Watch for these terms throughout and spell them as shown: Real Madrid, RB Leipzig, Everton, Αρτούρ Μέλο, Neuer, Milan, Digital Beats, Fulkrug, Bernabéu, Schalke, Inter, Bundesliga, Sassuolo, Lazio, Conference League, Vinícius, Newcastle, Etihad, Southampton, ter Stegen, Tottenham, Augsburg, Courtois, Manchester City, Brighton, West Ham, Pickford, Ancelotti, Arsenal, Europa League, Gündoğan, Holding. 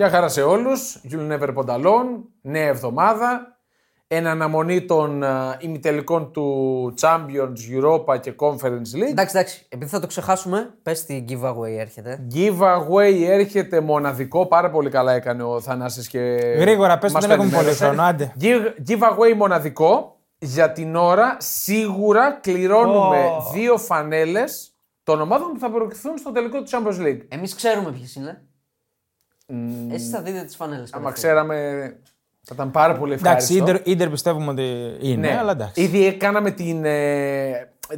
Γεια χαρά σε όλους. You'll never be alone. Νέα εβδομάδα. Εν αναμονή των ημιτελικών του Champions, Europa και Conference League. Εντάξει. Επειδή θα το ξεχάσουμε, πες τι giveaway έρχεται. Giveaway έρχεται μοναδικό. Πάρα πολύ καλά έκανε ο Θανάσης και γρήγορα, πες το, δεν έχουμε πολύ χρόνο. Άντε. Giveaway μοναδικό. Για την ώρα σίγουρα κληρώνουμε δύο φανέλες των ομάδων που θα προηγηθούν στο τελικό του Champions League. Εμείς ξέρουμε ποιες είναι. Εσείς θα δείτε τις φανέλες. Άμα ξέραμε... Θα ήταν πάρα πολύ ευχάριστο. Εντάξει, Inter πιστεύουμε ότι είναι, ναι, αλλά εντάξει. Ήδη κάναμε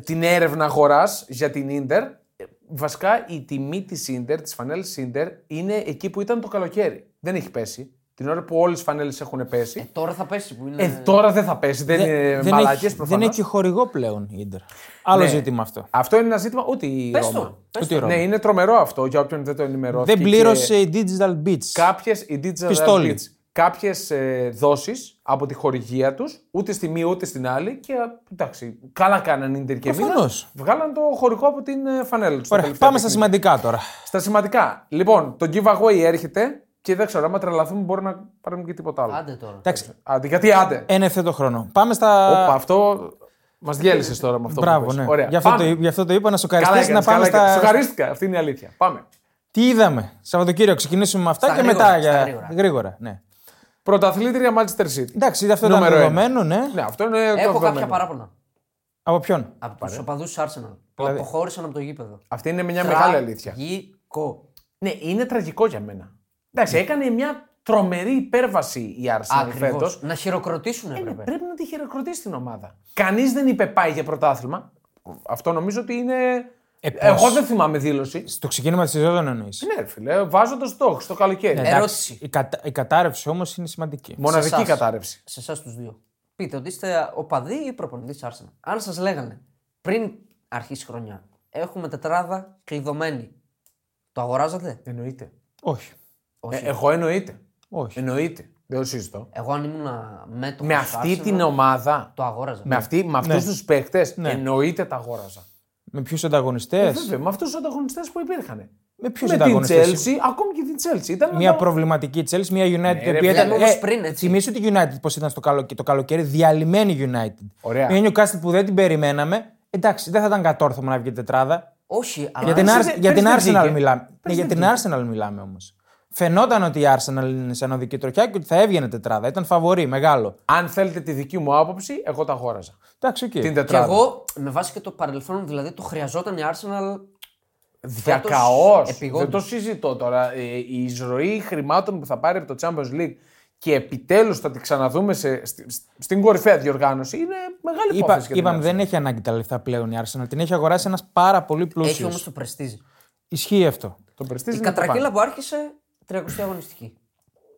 την έρευνα αγοράς για την Inter. Βασικά η τιμή της Inter, της φανέλης Inter, είναι εκεί που ήταν το καλοκαίρι. Δεν έχει πέσει. Την ώρα που όλες οι φανέλες έχουν πέσει. Τώρα θα πέσει. Που είναι... τώρα δεν θα πέσει. Δεν είναι μαλακίες προφανώς. Δεν έχει χορηγό πλέον η Inter. Άλλο, ναι, ζήτημα αυτό. Αυτό είναι ένα ζήτημα ούτε η Ρώμα. Ναι, είναι τρομερό αυτό για όποιον δεν το ενημερώθηκε. Δεν πλήρωσε η Digital Beats. Κάποιες η Digital Beats. Κάποιες δόσεις από τη χορηγία τους, ούτε στη μία ούτε στην άλλη, και εντάξει, καλά κάνανε Ιντερ και Μίλαν. Βγάλαν το χορηγό από την φανέλα τους. Ωραία, πάμε στα σημαντικά τώρα. Στα σημαντικά. Λοιπόν, το giveaway έρχεται και δεν ξέρω, άμα τρελαθούμε μπορεί να πάρουμε και τίποτα άλλο. Άντε τώρα. Εντάξει. Άντε. Εν ευθέτω χρόνο. Πάμε στα. Όπα, αυτό. Μας διέλυσες τώρα με αυτό. Μπράβο, ναι. Ωραία. Γι' αυτό το είπα, να σοκαριστείς, να πάμε στα. Σοκαρίστηκα, αυτή είναι η αλήθεια. Πάμε. Τι είδαμε Σαββατοκύριο, ξεκινήσουμε με αυτά και μετά γρήγορα. Πρωταθλήτρια Manchester City. Εντάξει, αυτό ήταν δεδομένο, ναι. Ναι, αυτό είναι. Έχω κάποια παράπονα. Από ποιον? Από τους οπαδούς Arsenal. Δηλαδή... που αποχώρησαν από το γήπεδο. Αυτή είναι μια μεγάλη αλήθεια. Τραγικό. Ναι, είναι τραγικό για μένα. Εντάξει, έκανε μια τρομερή υπέρβαση η Arsenal φέτος. Να χειροκροτήσουν, πρέπει να τη χειροκροτήσει την ομάδα. Κανείς δεν είπε πάει για πρωτάθλημα. Αυτό νομίζω ότι είναι. Εγώ δεν θυμάμαι δήλωση. Στο ξεκίνημα της σεζόν εννοείς. Ναι, φίλε, βάζω το στόχο στο καλοκαίρι. Ναι, ερώτηση. Η κατάρρευση όμως είναι σημαντική. Μοναδική σε κατάρρευση. Σε εσάς τους δύο. Πείτε ότι είστε οπαδοί ή προπονητής Arsenal. Αν σας λέγανε πριν αρχίσει χρονιά, έχουμε τετράδα κλειδωμένη, το αγοράζατε? Εννοείται. Όχι. Εγώ εννοείται. Όχι. Εννοείται. Δεν συζητώ. Εγώ αν ήμουν μέτοχος. Με αυτή Arsenal, την ομάδα. Το αγόραζα. Με αυτούς τους παίκτες. Εννοείται τα αγόραζα. Με ποιους ανταγωνιστές? Βέβαια, με αυτούς τους ανταγωνιστές που υπήρχαν. Με ποιους ανταγωνιστές? Με την Chelsea, ακόμη και την Chelsea. Ήταν μια προβληματική Chelsea, μια United. Ναι, θυμίσου τη United πως ήταν το καλοκαίρι, διαλυμένη United. Ωραία. Μια Newcastle που δεν την περιμέναμε. Εντάξει, δεν θα ήταν κατόρθωμα να βγει τετράδα. Όχι, αλλά για την Arsenal μιλάμε. Για την Arsenal μιλάμε όμως. Φαινόταν ότι η Arsenal είναι σε ανωδική τροχιά και ότι θα έβγαινε τετράδα. Ήταν φαβορί, μεγάλο. Αν θέλετε τη δική μου άποψη, εγώ τα αγόραζα. Εντάξει, okay. Την τετράδα. Και εγώ, με βάση και το παρελθόν, δηλαδή το χρειαζόταν η Arsenal. Διακαώς. Δεν το συζητώ τώρα. Η εισρωή χρημάτων που θα πάρει από το Champions League και επιτέλους θα τη ξαναδούμε στην κορυφαία διοργάνωση είναι μεγάλη υπόθεση. Είπαμε, δεν έχει ανάγκη τα λεφτά πλέον η Arsenal. Την έχει αγοράσει ένας πάρα πολύ πλούσιος. Έχει όμως το πρεστίζ. Ισχύει αυτό. Το πρεστίζ. Η κατρακύλα που άρχισε. 30η αγωνιστική.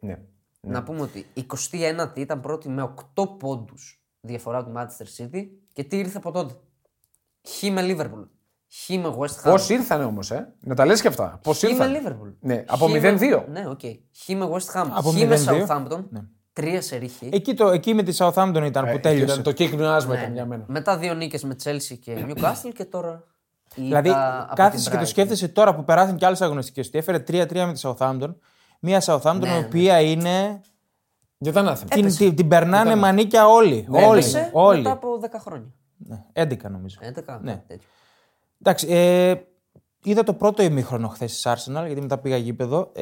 Ναι. Να πούμε ότι 29η ήταν πρώτη με 8 πόντους διαφορά του Manchester City και τι ήρθε από τότε. Χ με Liverpool. Χ με West Ham. Πώς ήρθανε όμως, να τα λες και αυτά. Πώς ήρθανε. Χ με Liverpool. Ναι, από 0-2. Ναι, οκ. Χ με West Ham. Χ με Southampton. Ναι. Τρία σερί χ. Εκεί με τη Southampton ήταν που τέλειωσε. Ήταν το κύκνιάσμα, ναι, για μένα. Μετά δύο νίκες με Chelsea και Newcastle και τώρα. Δηλαδή, κάθεσαι και το σκέφτεσαι τώρα που περάσαν και άλλες αγωνιστικές. Τι έφερε 3-3 με τη Southampton. Μία Southampton, ναι, η οποία είναι. Για τα ανάθεμα. Την περνάνε μανίκια όλοι. Έπεσε όλοι. Μετά από 10 χρόνια. Ναι, 11 νομίζω. 11, ναι. Εντάξει. Είδα το πρώτο ημίχρονο χθες της Arsenal, γιατί μετά πήγα γήπεδο.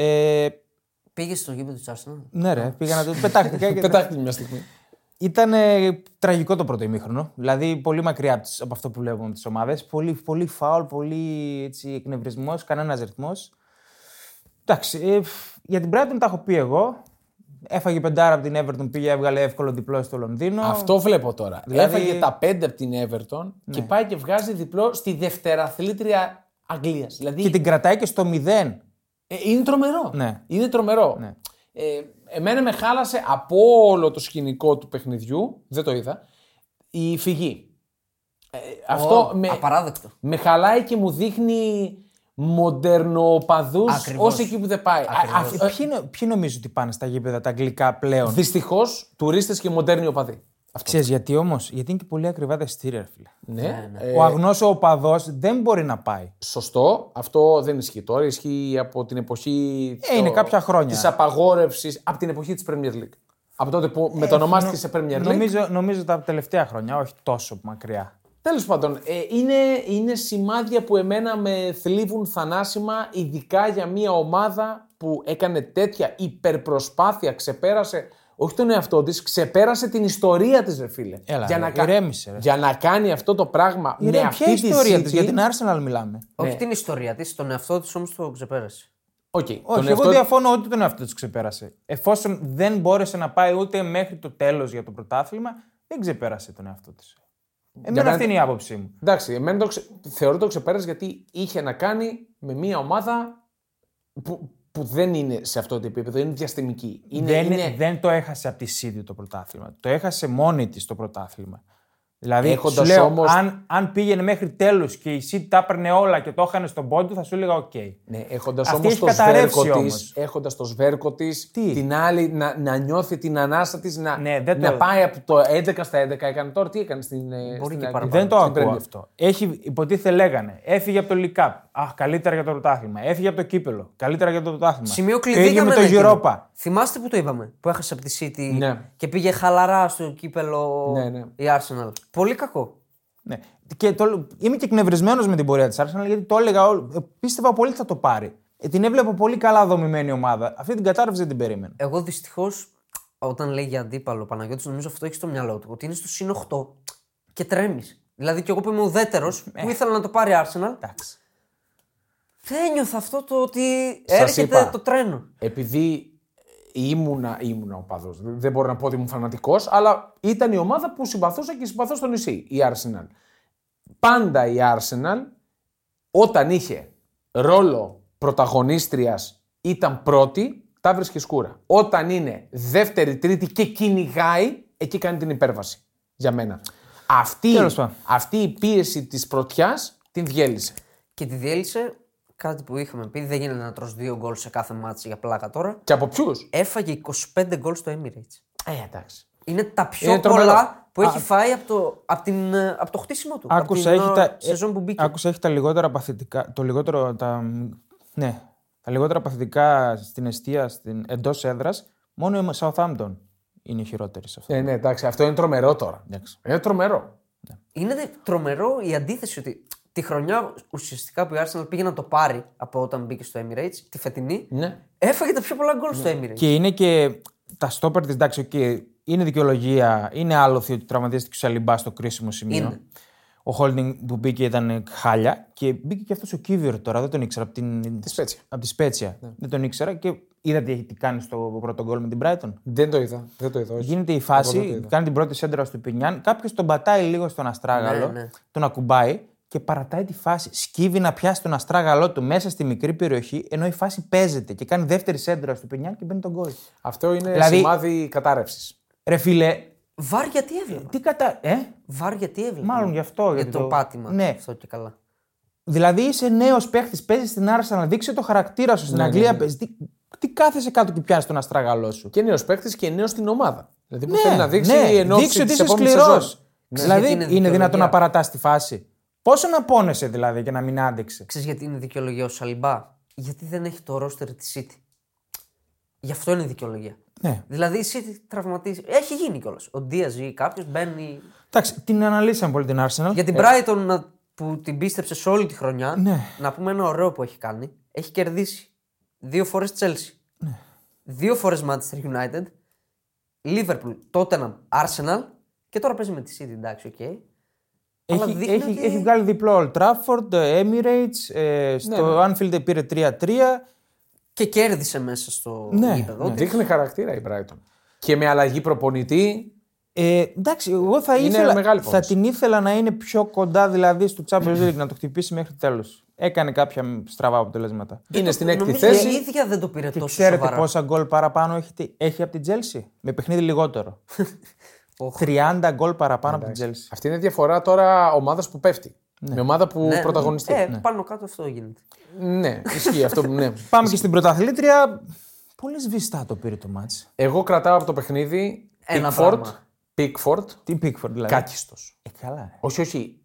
Πήγες στο γήπεδο της Arsenal? Ναι, ρε, πήγα να το. Πετάχτηκε μια στιγμή. Ήταν τραγικό το πρώτο ημίχρονο. Δηλαδή, πολύ μακριά από αυτό που βλέπουμε τις ομάδες. Πολύ φάουλ, πολύ εκνευρισμός, κανένας ρυθμός. Εντάξει, για την Brighton τα έχω πει εγώ. Έφαγε πεντάρα από την Everton, πήγε, έβγαλε εύκολο διπλό στο Λονδίνο. Αυτό βλέπω τώρα. Δηλαδή... Έφαγε τα 5 από την Everton, ναι, και πάει και βγάζει διπλό στη δευτεραθλήτρια Αγγλίας. Δηλαδή... Και την κρατάει και στο 0. Είναι τρομερό. Ναι. Είναι τρομερό. Ναι. Εμένα με χάλασε από όλο το σκηνικό του παιχνιδιού, δεν το είδα, η φυγή. Αυτό με χαλάει και μου δείχνει μοντερνοπαδούς ως εκεί που δεν πάει. Ποιοι νομίζουν ότι πάνε στα γήπεδα τα αγγλικά πλέον? Δυστυχώς, τουρίστες και μοντερνοπαδοί. Ξέρεις γιατί όμως, γιατί είναι και πολύ ακριβά τα εισιτήρια, φίλε. Ναι. Ο αγνός ο οπαδός δεν μπορεί να πάει. Σωστό, αυτό δεν ισχύει τώρα. Ισχύει από την εποχή της απαγόρευσης, από την εποχή της Premier League. Από τότε που μετονομάστηκε σε Premier League. Νομίζω τα τελευταία χρόνια, όχι τόσο μακριά. Τέλος πάντων, είναι σημάδια που εμένα με θλίβουν θανάσιμα, ειδικά για μια ομάδα που έκανε τέτοια υπερπροσπάθεια, ξεπέρασε. Όχι τον εαυτό της, ξεπέρασε την ιστορία της, ρε φίλε. Έλα, για να κάνει αυτό το πράγμα με αυτή τη ιστορία της, για την Arsenal μιλάμε. Όχι την ιστορία της, τον εαυτό της όμως το ξεπέρασε. Okay, όχι, εγώ διαφωνώ ότι τον εαυτό της ξεπέρασε. Εφόσον δεν μπόρεσε να πάει ούτε μέχρι το τέλος για το πρωτάθλημα, δεν ξεπέρασε τον εαυτό της. Εμένα αυτή είναι η άποψή μου. Εντάξει, εμένα θεωρώ το ξεπέρασε γιατί είχε να κάνει με μια ομάδα που δεν είναι σε αυτό το επίπεδο, είναι διαστημική. Δεν το έχασε από τη City το πρωτάθλημα. Το έχασε μόνη της το πρωτάθλημα. Δηλαδή, σου λέω, όμως... αν πήγαινε μέχρι τέλους και η City τα έπαιρνε όλα και το έχανε στον πόντο, θα σου έλεγα οκ. Okay. Ναι, έχοντας το σβέρκο της, την άλλη να νιώθει την ανάσα της, να πάει από το 11 στα 11. Έκανε τώρα, τι έκανε στην Αγγλία. Δεν το ακούω αυτό. Υποτίθεται λέγανε, έφυγε από το League Cup. Αχ, καλύτερα για το πρωτάθλημα. Έφυγε από το κύπελο. Καλύτερα για το πρωτάθλημα. Σημείο κλειδί για το Europa. Θυμάστε που το είπαμε, που έχασε από τη City και πήγε χαλαρά στο κύπελο η Arsenal. Πολύ κακό. Ναι. Και είμαι και εκνευρισμένος με την πορεία της Arsenal, γιατί το έλεγα. Πίστευα πολύ ότι θα το πάρει. Την έβλεπα πολύ καλά δομημένη ομάδα. Αυτή την κατάρρευση δεν την περίμενα. Εγώ δυστυχώς, όταν λέει για αντίπαλο ο Παναγιώτης, νομίζω αυτό έχει στο μυαλό του. Ότι είναι στο συν 8 και τρέμει. Δηλαδή, και εγώ που είμαι ουδέτερος, που ήθελα να το πάρει Arsenal. Εντάξει. Δεν ένιωθα αυτό το ότι έρχεται το τρένο. Επειδή. Ήμουνα οπαδός. Δεν μπορώ να πω ότι ήμουν φανατικός, αλλά ήταν η ομάδα που συμπαθούσα και συμπαθώ στο νησί, η Arsenal. Πάντα η Arsenal, όταν είχε ρόλο πρωταγωνίστριας, ήταν πρώτη, τα βρίσκει σκούρα. Όταν είναι δεύτερη, τρίτη και κυνηγάει, εκεί κάνει την υπέρβαση. Για μένα. Αυτή η πίεση της πρωτιάς την διέλυσε. Και τη διέλυσε... Κάτι που είχαμε πει, δεν γίνεται να τρως 2 γκολ σε κάθε μάτς για πλάκα τώρα. Και από ποιους? Έφαγε 25 γκολ στο Emirates. Εντάξει. Είναι τα πιο πολλά που έχει φάει από το χτίσιμο του. Άκουσα, έχει τα λιγότερα παθητικά. Τα λιγότερα παθητικά στην εστία εντός έδρας. Μόνο η Southampton είναι χειρότερη σε αυτό. Ναι, εντάξει, αυτό είναι τρομερό τώρα. Είναι τρομερό. Είναι τρομερό η αντίθεση ότι. Τη χρονιά ουσιαστικά που η Arsenal πήγε να το πάρει από όταν μπήκε στο Emirates, τη φετινή, έφαγε τα πιο πολλά γκολ στο Emirates. Και είναι και τα στόπερ της, εντάξει, είναι δικαιολογία, είναι άλοθη ότι τραυματίστηκε ο Σαλιμπά στο κρίσιμο σημείο. Είναι. Ο Holding που μπήκε ήταν χάλια και μπήκε και αυτός ο Κίβιορ τώρα, δεν τον ήξερα, από τη Σπέτσια. Ναι. Δεν τον ήξερα και είδα τι κάνει στο πρώτο γκολ με την Brighton. Δεν το είδα. Γίνεται η φάση, κάνει την πρώτη σέντρα στο Πινιάν, κάποιος τον πατάει λίγο στον αστράγαλο, τον ακουμπάει. Και παρατάει τη φάση, σκύβει να πιάσει τον αστράγαλό του μέσα στη μικρή περιοχή, ενώ η φάση παίζεται και κάνει δεύτερη σέντρα στο Πενιάν και μπαίνει τον γκολ. Αυτό είναι σημάδι κατάρρευσης. Ρε φίλε. Βάρ γιατί έβλεπα. Βάρ γιατί έβλεπα. Μάλλον γι' αυτό. Για το πάτημα. Ναι. Αυτό και καλά. Δηλαδή είσαι νέος παίχτης, παίζεις στην Άρσα να δείξει το χαρακτήρα σου στην Αγγλία. Ναι. Τι κάθεσαι κάτω και πιάσει τον αστράγαλό σου. Και νέος παίχτης και νέος στην ομάδα. Δηλαδή που θέλει να δείξει ότι είσαι σκληρός. Δηλαδή είναι δυνατόν να παρατάς τη φάση. Πόσο να πόνεσαι δηλαδή και να μην άντεξε. Ξέρεις γιατί είναι δικαιολογία ο Σαλιμπά? Γιατί δεν έχει το ρόστερ της City. Γι' αυτό είναι δικαιολογία. Ναι. Δηλαδή η City τραυματίζει. Έχει γίνει κιόλας. Ο Ντίας ή κάποιος μπαίνει. Εντάξει, την αναλύσαμε πολύ την Arsenal. Για την Brighton που την πίστεψε όλη τη χρονιά, να πούμε ένα ωραίο που έχει κάνει. Έχει κερδίσει 2 φορές Chelsea. Ναι. 2 φορές Manchester United, Liverpool, Tottenham, Arsenal και τώρα παίζει με τη City. Εντάξει, okay. Έχει βγάλει διπλό Old Trafford, Emirates, στο Anfield πήρε 3-3. Και κέρδισε μέσα στο γήπεδο. Ναι. Δείχνει χαρακτήρα η Brighton. Και με αλλαγή προπονητή. Εντάξει, εγώ θα την ήθελα να είναι πιο κοντά δηλαδή στο Champions League, να το χτυπήσει μέχρι τέλος. Έκανε κάποια στραβά αποτελέσματα. Είναι στην έκτη θέση. Η ίδια δεν το πήρε τόσο σοβαρά. Και ξέρετε πόσα γκολ παραπάνω έχει από την Chelsea, με παιχνίδι λιγότερο. 30 γκολ παραπάνω από την Chelsea. Αυτή είναι η διαφορά τώρα ομάδας που πέφτει. Ναι. Με ομάδα που πρωταγωνιστεί. Πάνω κάτω αυτό γίνεται. Ναι, ισχύει αυτό. Ναι. Πάμε και στην πρωταθλήτρια. Πολύ σβηστά το πήρε το μάτς. Εγώ κρατάω από το παιχνίδι Pickford Pickford. Τι Pickford δηλαδή. Κάκιστος. Καλά. Όχι, όχι.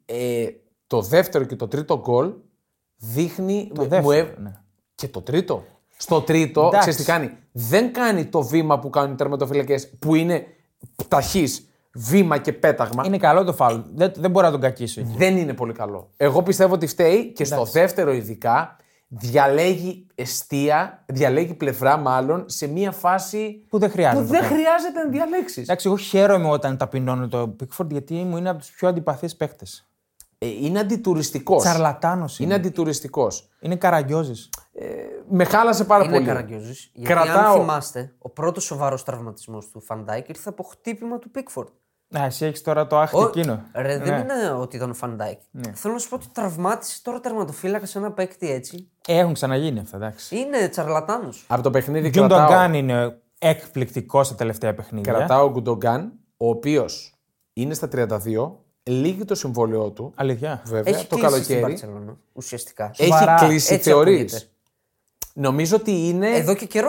Το δεύτερο και το τρίτο γκολ δείχνει. Το δεύτερο, ναι. Και το τρίτο. Στο τρίτο, ξέρεις τι κάνει. Δεν κάνει το βήμα που κάνουν οι τερματοφυλακές που είναι ταχύς. Βήμα και πέταγμα. Είναι καλό το φάουλ. Δεν μπορεί να τον κακίσει. Δεν είναι πολύ καλό. Εγώ πιστεύω ότι φταίει και στο δεύτερο ειδικά. Διαλέγει εστία, διαλέγει πλευρά μάλλον σε μια φάση που δεν χρειάζεται, να διαλέξεις. Εντάξει, εγώ χαίρομαι όταν ταπεινώνω το Pickford γιατί μου είναι από τους πιο αντιπαθείς παίκτες. Είναι αντιτουριστικός. Τσαρλατάνος είναι. Είναι αντιτουριστικός. Είναι καραγκιόζης. Με χάλασε πάρα πολύ. Είναι καραγκιόζης. Γιατί αν θυμάστε, ο πρώτος σοβαρός τραυματισμός του Φαντάικ ήρθε από χτύπημα του Pickford. Να, εσύ έχεις τώρα το άχτι εκείνο. Ρε, δεν είναι ότι ήταν ο Φαντάικ. Ναι. Θέλω να σου πω ότι τραυμάτισε τώρα τερματοφύλακα σε ένα παίκτη έτσι. Έχουν ξαναγίνει αυτά, εντάξει. Είναι τσαρλατάνος. Από το παιχνίδι Gündoğan είναι εκπληκτικός στα τελευταία παιχνίδια. Κρατάω Gündoğan, ο οποίος είναι στα 32, λύγει το συμβόλαιό του. Αλήθεια. Βέβαια, έχει το καλοκαίρι. Ουσιαστικά. Έχει κλείσει, θεωρείς. Νομίζω ότι είναι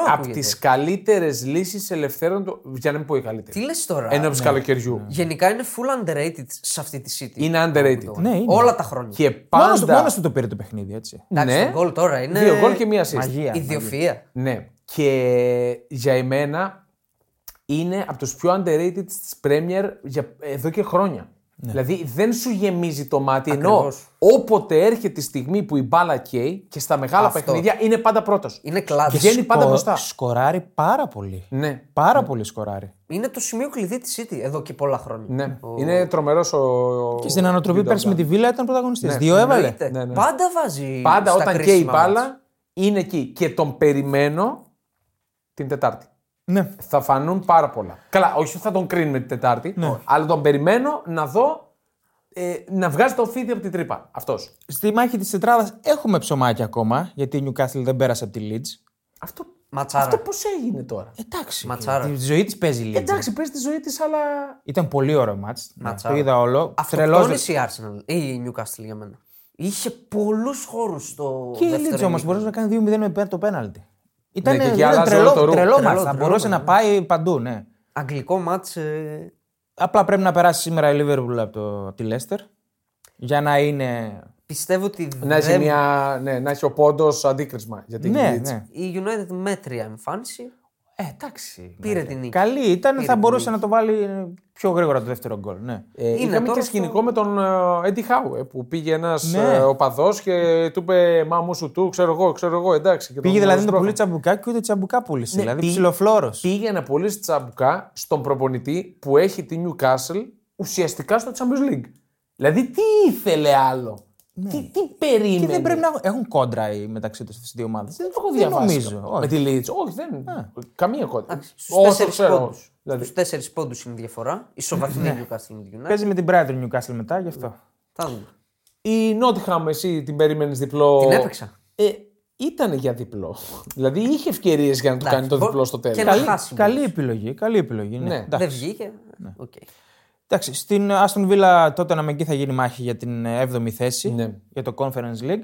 από τις καλύτερες λύσεις ελευθέρων του. Για να μην πω οι καλύτερες. Τι λες τώρα. Ενώ της καλοκαιριού. Γενικά είναι full underrated σε αυτή τη city. Είναι underrated. Ναι, είναι. Όλα τα χρόνια. Και πάντα. Μόνος του το πήρε το παιχνίδι, έτσι. Εντάξει, ναι. Το γκολ τώρα είναι. 2 γκολ και μία assist. Ιδιοφυΐα. Ναι. Και για εμένα είναι από τους πιο underrated της Premier εδώ και χρόνια. Ναι. Δηλαδή δεν σου γεμίζει το μάτι. Ακριβώς. Ενώ όποτε έρχεται η στιγμή που η μπάλα καίει και στα μεγάλα παιχνίδια είναι πάντα πρώτος. Είναι κλάδι. Βγαίνει πάντα μπροστά. Σκοράρει πάρα πολύ. Ναι. Πάρα πολύ σκοράρει. Είναι το σημείο κλειδί της City εδώ και πολλά χρόνια. Ναι. Είναι τρομερός ο. Και στην ανατροπή πέρσι με τη Βίλα ήταν πρωταγωνιστής. Ναι. 2 έβαλε. Ναι, ναι. Πάντα βάζει. Πάντα στα όταν καίει η μπάλα μας. Είναι εκεί. Και τον περιμένω την Τετάρτη. Ναι. Θα φανούν πάρα πολλά. Καλά, όχι ότι θα τον κρίνουμε την Τετάρτη, ναι. Αλλά τον περιμένω να δω να βγάζει το φίδι από την τρύπα. Αυτός. Στη μάχη της τετράδας έχουμε ψωμάκι ακόμα, γιατί η Newcastle δεν πέρασε από τη Leeds. Αυτό πώς έγινε τώρα. Εντάξει. Τη ζωή της παίζει η Leeds. Εντάξει, παίζει τη ζωή της, αλλά. Ήταν πολύ ωραίο μάτς. Το είδα όλο. Αυτοκτόνησε η Arsenal ή η Newcastle για μένα. Είχε πολλούς χώρους στο. Και η Leeds όμως μπορούσε να κάνει 2-0 με το πέναλτι. Ήταν τρελό μάτς, θα μπορούσε να πάει παντού, ναι. Αγγλικό μάτς. Απλά πρέπει να περάσει σήμερα η Liverpool από τη Leicester για να είναι. Πιστεύω ότι να έχει ο πόντος αντίκρισμα για την Leeds. Η United μέτρια εμφάνιση. Εντάξει. Πήρε την νίκη. Καλή ήταν, θα μπορούσε να το βάλει πιο γρήγορα το δεύτερο γκολ. Ναι. Είχαμε και σκηνικό με τον Eddie Howe που πήγε ένας οπαδός και του είπε «Μα μου σου του, ξέρω εγώ, εντάξει». Και πήγε δηλαδή να πουλήσει τσαμπουκά και ούτε τσαμπουκά πούλησε. Ναι, δηλαδή ψιλοφλώρος. Πήγε να πουλήσει τσαμπουκά στον προπονητή που έχει τη Newcastle ουσιαστικά στο Champions League. Δηλαδή τι ήθελε άλλο. Ναι. Τι περίμενε. Και δεν πρέπει να έχουν κόντρα μεταξύ τους στις δύο ομάδες. Δεν το έχω διαβάσει. Με τη Leeds. Όχι, δεν. Καμία κόντρα. Στους 4 πόντους είναι η διαφορά. Η σοβαρή Newcastle με την United. Παίζει με την Brighton Newcastle μετά, γι' αυτό. Θα δούμε. Η Nottingham, εσύ την περίμενες διπλό. Την έπαιξα. Ήταν για διπλό. Δηλαδή είχε ευκαιρίες για να του κάνει το διπλό στο τέλος. Καλή επιλογή. Δεν βγήκε. Εντάξει, στην Aston Villa τότε να εκεί θα γίνει μάχη για την 7η θέση, ναι. Για το Conference League.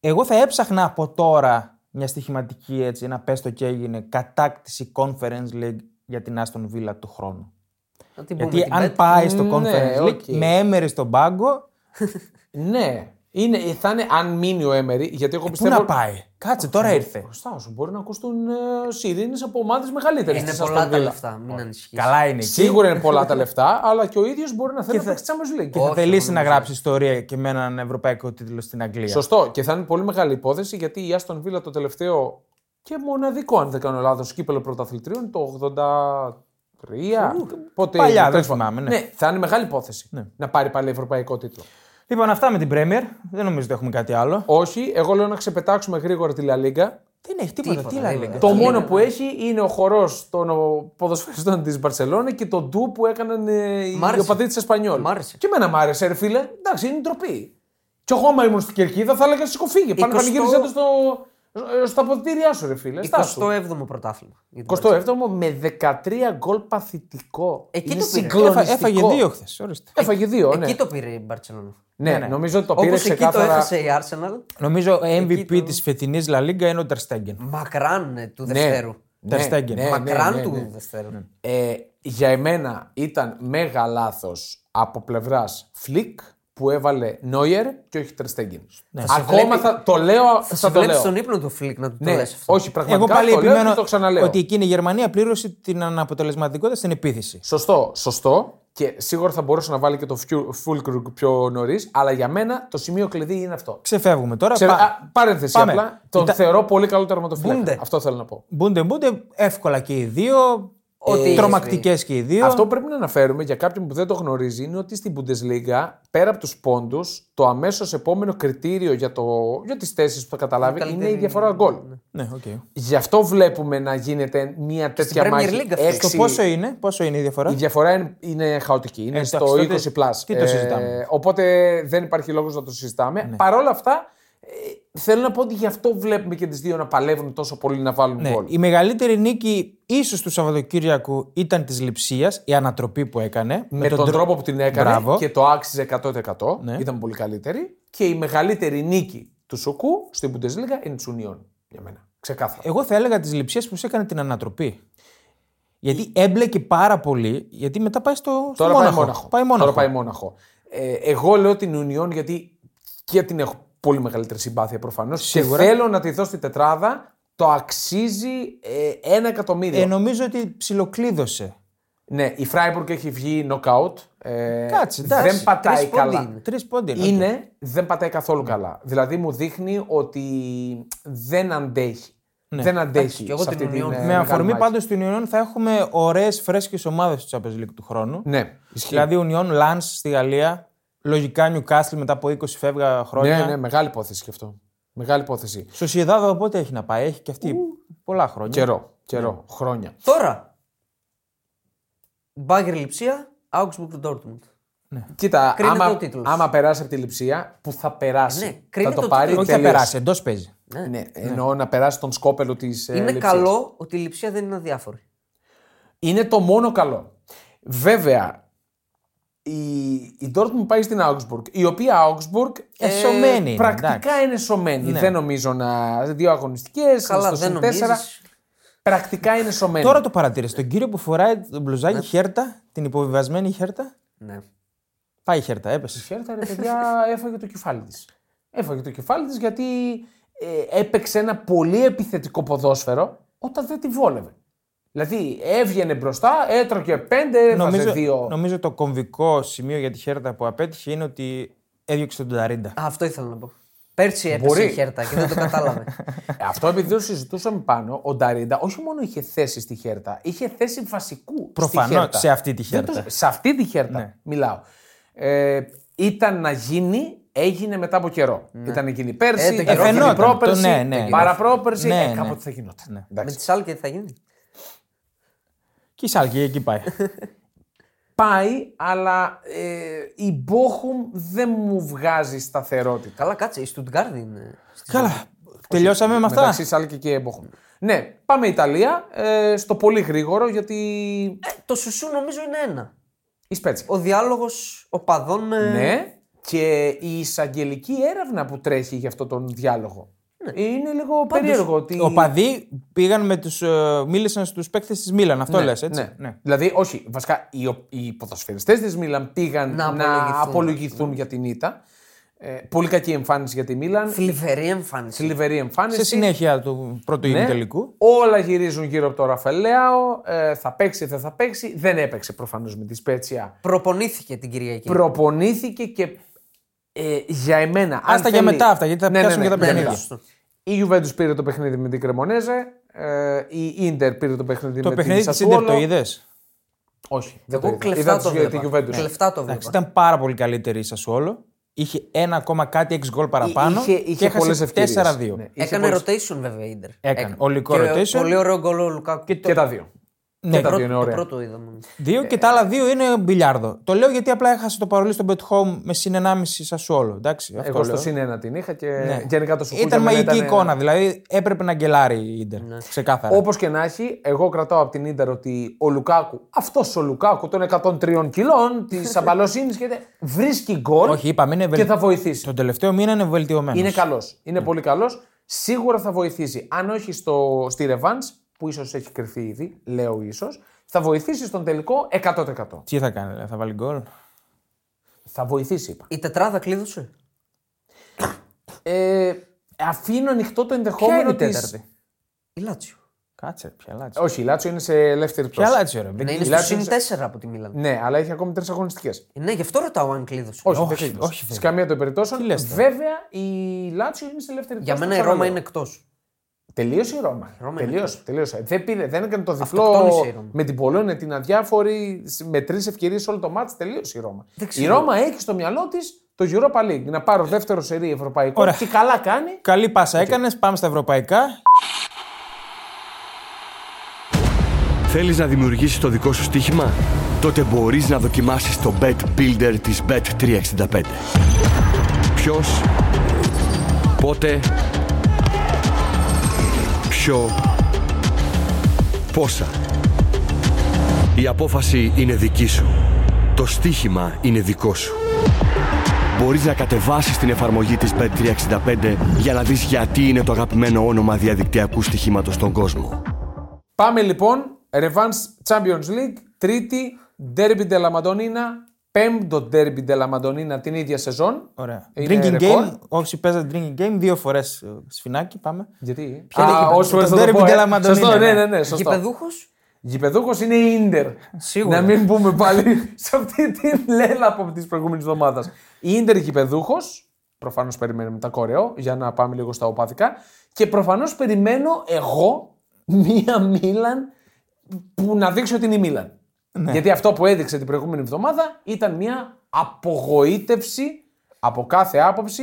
Εγώ θα έψαχνα από τώρα μια στοιχηματική έτσι, να πες το και έγινε κατάκτηση Conference League για την Aston Villa του χρόνου. Γιατί αν πάει στο Conference League με Έμερι στον πάγκο. Ναι, θα είναι αν μείνει ο Έμερι, γιατί εγώ πιστεύω. Πού να πάει, κάτσε τώρα ήρθε. Μπροστά σου μπορεί να ακουστούν σιρήνες από ομάδες μεγαλύτερες. Είναι πολλά τα λεφτά, μην ανησυχείς. Καλά είναι. Σίγουρα είναι πολλά τα λεφτά, αλλά και ο ίδιος μπορεί να θέλει να παίξει Champions League. Και θα θελήσει να γράψει ιστορία και με έναν ευρωπαϊκό τίτλο στην Αγγλία. Σωστό, και θα είναι πολύ μεγάλη υπόθεση γιατί η Aston Villa το τελευταίο και μοναδικό, αν δεν κάνω λάθος, κύπελλο πρωταθλητρίων το 80. Παλιά, δεν θυμάμαι. Ναι, θα είναι μεγάλη υπόθεση να πάρει πάλι ευρωπαϊκό τίτλο. Λοιπόν, αυτά με την Premier. Δεν νομίζω ότι έχουμε κάτι άλλο. Όχι, εγώ λέω να ξεπετάξουμε γρήγορα τη La Liga. Δεν έχει τίποτα. Το μόνο που έχει είναι ο χορός των ποδοσφαιριστών της Μπαρσελόνα και το ντου που έκαναν οι οπαδοί της Εσπανιόλ. Και εμένα μ' άρεσε, ρε φίλε. Εντάξει, είναι ντροπή. Κι εγώ, άμα ήμουν στην κερκίδα, θα έλεγα σηκωφύγε. Πάνε πανηγύριζε το στα αποδυτήριά σου, ρε φίλε. 27ο πρωτάθλημα. 27ο με 13 γκολ παθητικό. Εκεί το πήρε. Έφαγε 2 χθες. Έφαγε 2, ναι. Εκεί το πήρε η Μπαρσελόνα. Ναι, νομίζω ότι το πήρε ξεκάθαρα. Όπως εκεί το έχασε η Arsenal. Νομίζω MVP της φετινής La Liga είναι ο ter Stegen. Μακράν του δευτέρου. Ter Stegen. Μακράν του Ter Stegen. Για εμένα ήταν μέγα λάθος από πλευράς Φλικ που έβαλε Νόιερ και όχι Ter Stegen. Ναι. Ακόμα θα το λέω. Θα το λέω στον ύπνο του Φλικ να το λες αυτό. Όχι, πραγματικά. Εγώ πάλι επιμένω το ξαναλέω. Ότι εκείνη η Γερμανία πλήρωσε την αναποτελεσματικότητα στην επίθεση. Σωστό, σωστό. Και σίγουρα θα μπορούσε να βάλει και το Fulkrug πιο νωρίς, αλλά για μένα το σημείο κλειδί είναι αυτό. Ξεφεύγουμε τώρα. Παρένθεση απλά. Τον θεωρώ πολύ καλό τερματοφύλακα. Αυτό θέλω να πω. Μπούντε, εύκολα και οι δύο. Τρομακτικές και οι δύο. Αυτό που πρέπει να αναφέρουμε για κάποιον που δεν το γνωρίζει είναι ότι στην Bundesliga, πέρα από τους πόντους, το αμέσως επόμενο κριτήριο για τις θέσεις που θα καταλάβει είναι η διαφορά γκολ. Ναι, okay. Γι' αυτό βλέπουμε να γίνεται μια τέτοια μάχη. Στο πόσο είναι η διαφορά. Η διαφορά είναι χαοτική. Είναι στο 20+. Τι το συζητάμε. Οπότε δεν υπάρχει λόγος να το συζητάμε. Ναι. Παρ' όλα αυτά. Θέλω να πω ότι γι' αυτό βλέπουμε και τις δύο να παλεύουν τόσο πολύ να βάλουν γκολ. Ναι, η μεγαλύτερη νίκη ίσως του Σαββατοκύριακου ήταν της Λειψίας, η ανατροπή που έκανε. Με τον τρόπο που την έκανε. Μπράβο. Και το άξιζε 100%. Ναι. Ήταν πολύ καλύτερη. Και η μεγαλύτερη νίκη του Σοκού στην Bundesliga είναι της Ουνιόν. Για μένα. Ξεκάθαρα. Εγώ θα έλεγα της Λειψίας που έκανε την ανατροπή. Γιατί έμπλεκε πάρα πολύ, γιατί μετά πάει στο Μόναχο. Τώρα πάει Μόναχο. Εγώ λέω την Ουνιόν γιατί και την έχω. Πολύ μεγαλύτερη συμπάθεια προφανώς. Και θέλω να τη δώσει τη τετράδα, το αξίζει 1 εκατομμύριο. Νομίζω ότι ψιλοκλείδωσε. Ναι, η Φράιμπουργκ έχει βγει νοκάουτ. Κάτσε, εντάξει. Δεν πατάει καλά. 3 πόντι. Είναι, δεν πατάει καθόλου καλά. Δηλαδή μου δείχνει ότι δεν αντέχει. Ναι. Δεν αντέχει. Και εγώ την με αφορμή πάντως του Union θα έχουμε ωραίες φρέσκες ομάδες του Champions League του χρόνου. Ναι, δηλαδή Union Lens στη Γαλλία. Λογικά Newcastle μετά από 20 φεύγα χρόνια. Ναι, μεγάλη υπόθεση και αυτό. Μεγάλη υπόθεση. Σοσιεδάδο πότε έχει να πάει, έχει και αυτή πολλά χρόνια. Καιρό, yeah. Χρόνια. Τώρα, Μπάγκερ Λειψία, Augsburg Dortmund. Ναι. Κοίτα, άμα περάσει από τη Λειψία, που θα περάσει. Ναι, θα το πάρει. Όχι θα περάσει, εντός παίζει. Ναι. Ναι. Εννοώ να περάσει τον σκόπελο της Λειψίας. Είναι καλό ότι η Λειψία δεν είναι αδιάφορη. Είναι το μόνο καλό. Βέβαια. Η Dortmund πάει στην Augsburg, η οποία Augsburg σωμένη, πρακτικά εντάξει. Είναι σωμένη. Ναι. Δεν νομίζω να. 2 αγωνιστικές, στο συν 4. Πρακτικά είναι σωμένη. Τώρα το παρατήρησε. Τον κύριο που φοράει τον μπλουζάκι Χέρτα, την υποβιβασμένη Χέρτα. Ναι. Πάει η Χέρτα, έπεσε. Η Χέρτα, ρε παιδιά, έφαγε το κεφάλι της. Έφαγε το κεφάλι της γιατί έπαιξε ένα πολύ επιθετικό ποδόσφαιρο όταν δεν τη βόλευε. Δηλαδή έβγαινε μπροστά, έτρωγε 5, έβαζε 2. Νομίζω το κομβικό σημείο για τη Χέρτα που απέτυχε είναι ότι έδιωξε τον Ταρίντα. Αυτό ήθελα να πω. Πέρσι έπεσε η Χέρτα και δεν το κατάλαβε. Αυτό επειδή το συζητούσαμε πάνω, ο Νταρίντα όχι μόνο είχε θέση στη Χέρτα, είχε θέση βασικού. Προφανώς σε αυτή τη Χέρτα. Σε αυτή τη Χέρτα μιλάω. Ήταν να γίνει. Έγινε μετά από καιρό. Ναι. Ήταν εκείνη πέρσι, έγινε πρόπερση, παραπρόπερση. Κάποτε θα γινόταν. Με τη Σάλκε θα γίνει. Και η Σάλκη εκεί πάει. Πάει, αλλά η Μπόχουμ δεν μου βγάζει σταθερότητα. Καλά, κάτσε, η Στουτγκάρδη είναι. Καλά, τελειώσαμε με αυτά. Εντάξει, Σάλκη και Μπόχουμ. Ναι, πάμε Ιταλία, στο πολύ γρήγορο γιατί. Το σουσού νομίζω είναι ένα. Η Σπέτσια. Ο διάλογος οπαδών με. Ναι, και η εισαγγελική έρευνα που τρέχει για αυτόν τον διάλογο. Ναι. Είναι λίγο περίεργο. Ότι. Οπαδοί πήγαν μίλησαν στους παίκτες της Μίλαν, αυτό λες, έτσι. Ναι. Δηλαδή, όχι, βασικά οι ποδοσφαιριστές της Μίλαν πήγαν να απολογηθούν για την ήττα. Πολύ κακή εμφάνιση για τη Μίλαν. Θλιβερή εμφάνιση. Σε συνέχεια του πρώτου ημιτελικού. Όλα γυρίζουν γύρω από το Ραφαελέαο. Θα παίξει, δεν θα παίξει. Δεν έπαιξε προφανώς με τη Σπέτσια. Προπονήθηκε την Κυριακή. Προπονήθηκε και. Για εμένα. Άστα για μετά αυτά, γιατί θα πιάσουν και τα παιχνίδια. Η Ιουβέντους πήρε το παιχνίδι με την Κρεμονέζε. Η Ίντερ πήρε το παιχνίδι με την Σασουόλο. Το παιχνίδι της Ίντερ το είδες? Όχι. Κλεφτά το βλέπα. Ήταν πάρα πολύ καλύτερη η Σασουόλο. Είχε 1,6 γκολ παραπάνω. Είχε πολλές ευκαιρίες. 4-2. Έκανε rotation βέβαια η Ίντερ. Έκανε. Ολικό rotation. Πολύ ωραίο γκολ ο Λουκάκου. Και τα δύο. Ναι, το πρώτο είδαμε. 2 και τα άλλα 2 είναι μπιλιάρδο. Το λέω γιατί απλά έχασε το παρολί στο Bet Home με συν 1,5 Sassuolo. Εντάξει, αυτό εγώ στο συν 1 την είχα και γενικά το σουκούτσα. Ήταν μαγική εικόνα, δηλαδή έπρεπε να γκελάρει η Ίντερ. Ναι. Ξεκάθαρα. Όπως και να έχει, εγώ κρατάω από την Ίντερ ότι ο Λουκάκου, αυτός ο Λουκάκου των 103 κιλών, της Αμπαλοσύνης και βρίσκει γκολ και θα βοηθήσει. Τον τελευταίο μήνα είναι βελτιωμένος. Είναι καλός. Είναι πολύ καλός. Σίγουρα θα βοηθήσει. Αν όχι στη ρεβάνς, που ίσως έχει κρυφθεί ήδη, λέω ίσως, θα βοηθήσει στον τελικό 100%. Τι θα κάνει, θα βάλει γκολ? Θα βοηθήσει, είπα. Η τετράδα κλείδωσε. Αφήνω ανοιχτό το ενδεχόμενο της... Η Λάτσιο. Κάτσε, ποια Λάτσιο? Όχι, η Λάτσιο είναι σε ελεύθερη πτώση. Ποια Λάτσιο, ρε? Ναι, είναι στο συν 4 από τη Μίλαν. Ναι, αλλά έχει ακόμη 3 αγωνιστικές. Ναι, γι' αυτό ρωτάω αν κλείδωσε. Όχι. Σε καμία των περιπτώσεων. Βέβαια, η Λάτσιο είναι σε ελεύθερη πτώση. Για μένα η Ρώμα είναι εκτός. Τελείωσε η Ρώμα. Τελείωσε. Δεν έκανε το διπλό με την Πολόνια, την αδιάφορη, με 3 ευκαιρίες όλο το μάτς. Τελείωσε η Ρώμα. Η Ρώμα έχει στο μυαλό της το Europa League, να πάρω δεύτερο σερί ευρωπαϊκό. Ωραία. Και καλά κάνει. Καλή πάσα έκανες, πάμε στα ευρωπαϊκά. Θέλεις να δημιουργήσεις το δικό σου στοίχημα? Τότε μπορείς να δοκιμάσεις το Bet Builder της Bet365. Ποιος, πότε, ποιο, πόσα. Η απόφαση είναι δική σου. Το στοίχημα είναι δικό σου. Μπορείς να κατεβάσεις την εφαρμογή της Bet365 για να δεις γιατί είναι το αγαπημένο όνομα διαδικτυακού στοιχήματος στον κόσμο. Πάμε λοιπόν, Revenge Champions League, τρίτη, Derby de la Madonnina, πέμπτο Derby de la Madonnina την ίδια σεζόν. Ωραία. Drinking game, όσοι παίζατε drinking game, 2 φορές σφινάκι, πάμε. Γιατί? Όσοι θα το πω, σωστό, ναι, σωστό. Γηπεδούχος είναι η Ίντερ. Σίγουρα. Να μην μπούμε πάλι σε αυτή την λέλα από τις προηγούμενες εβδομάδες. Η Ίντερ γηπεδούχος. Προφανώς περιμένουμε τα κορεό για να πάμε λίγο στα οπαδικά. Και προφανώς περιμένω εγώ μία Μίλαν που να δείξει ότι είναι η Μίλαν. Ναι. Γιατί αυτό που έδειξε την προηγούμενη εβδομάδα ήταν μία απογοήτευση από κάθε άποψη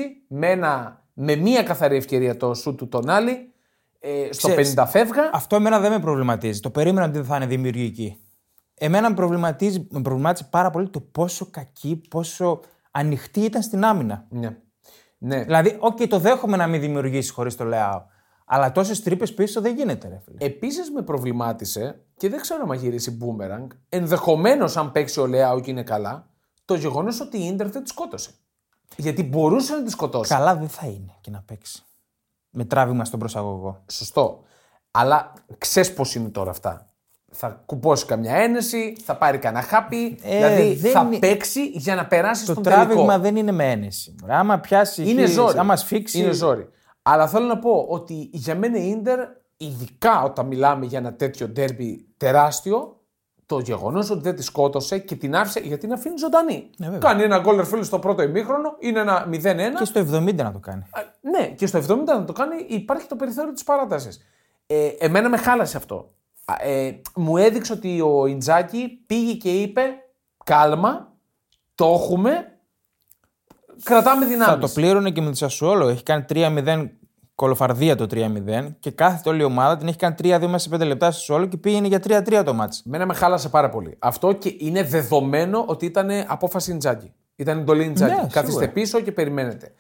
με μία καθαρή ευκαιρία το σούτ του Τονάλι. Στο 50 φεύγα. Αυτό εμένα δεν με προβληματίζει. Το περίμενα ότι δεν θα είναι δημιουργική. Εμένα με προβλημάτισε πάρα πολύ το πόσο κακή, πόσο ανοιχτή ήταν στην άμυνα. Ναι. Δηλαδή, okay, το δέχομαι να μην δημιουργήσει χωρίς το Λεάο. Αλλά τόσες τρύπες πίσω δεν γίνεται, ρε φίλε. Επίσης με προβλημάτισε και δεν ξέρω να μαγειρήσει μπούμεραγκ. Ενδεχομένως, αν παίξει ο Λεάο και είναι καλά, το γεγονός ότι η Ίντερ δεν τη σκότωσε. Γιατί μπορούσε να τη σκοτώσει. Καλά δεν θα είναι και να παίξει. Με τράβημα στον προσαγωγό. Σωστό. Αλλά ξέρεις πώς είναι τώρα αυτά. Θα κουμπώσει καμιά ένεση, θα πάρει κανένα χάπι. Δηλαδή θα παίξει για να περάσει στον τελικό. Το τράβημα δεν είναι με ένεση. Άμα πιάσει. Είναι ζόρι. Άμα σφίξει. Είναι ζόρι. Αλλά θέλω να πω ότι για μένα η Ίντερ, ειδικά όταν μιλάμε για ένα τέτοιο ντέρμπι τεράστιο, το γεγονός ότι δεν τη σκότωσε και την άφησε. Γιατί την αφήνει ζωντανή. Κάνει ένα γκολ φίλο στο πρώτο ημίχρονο, είναι ένα 0-1. Και στο 70 να το κάνει. Ναι, και στο 70 να το κάνει, υπάρχει το περιθώριο της παράτασης. Εμένα με χάλασε αυτό. Μου έδειξε ότι ο Ιντζάκη πήγε και είπε: κάλμα, το έχουμε, κρατάμε δυνάμεις. Θα το πλήρωνε και με τη Σασουόλο. Έχει κάνει 3-0. Κολοφαρδία το 3-0 και κάθεται όλη η ομάδα, την έχει κάνει 3-2 μέσα σε 5 λεπτά στο όλο και πήγαινε για 3-3 το μάτς. Μένα με χάλασε πάρα πολύ. Αυτό και είναι δεδομένο ότι ήταν απόφαση Ιντζάκη. Ήταν εντολή Ιντζάκη. Ναι, καθίστε πίσω και περιμένετε.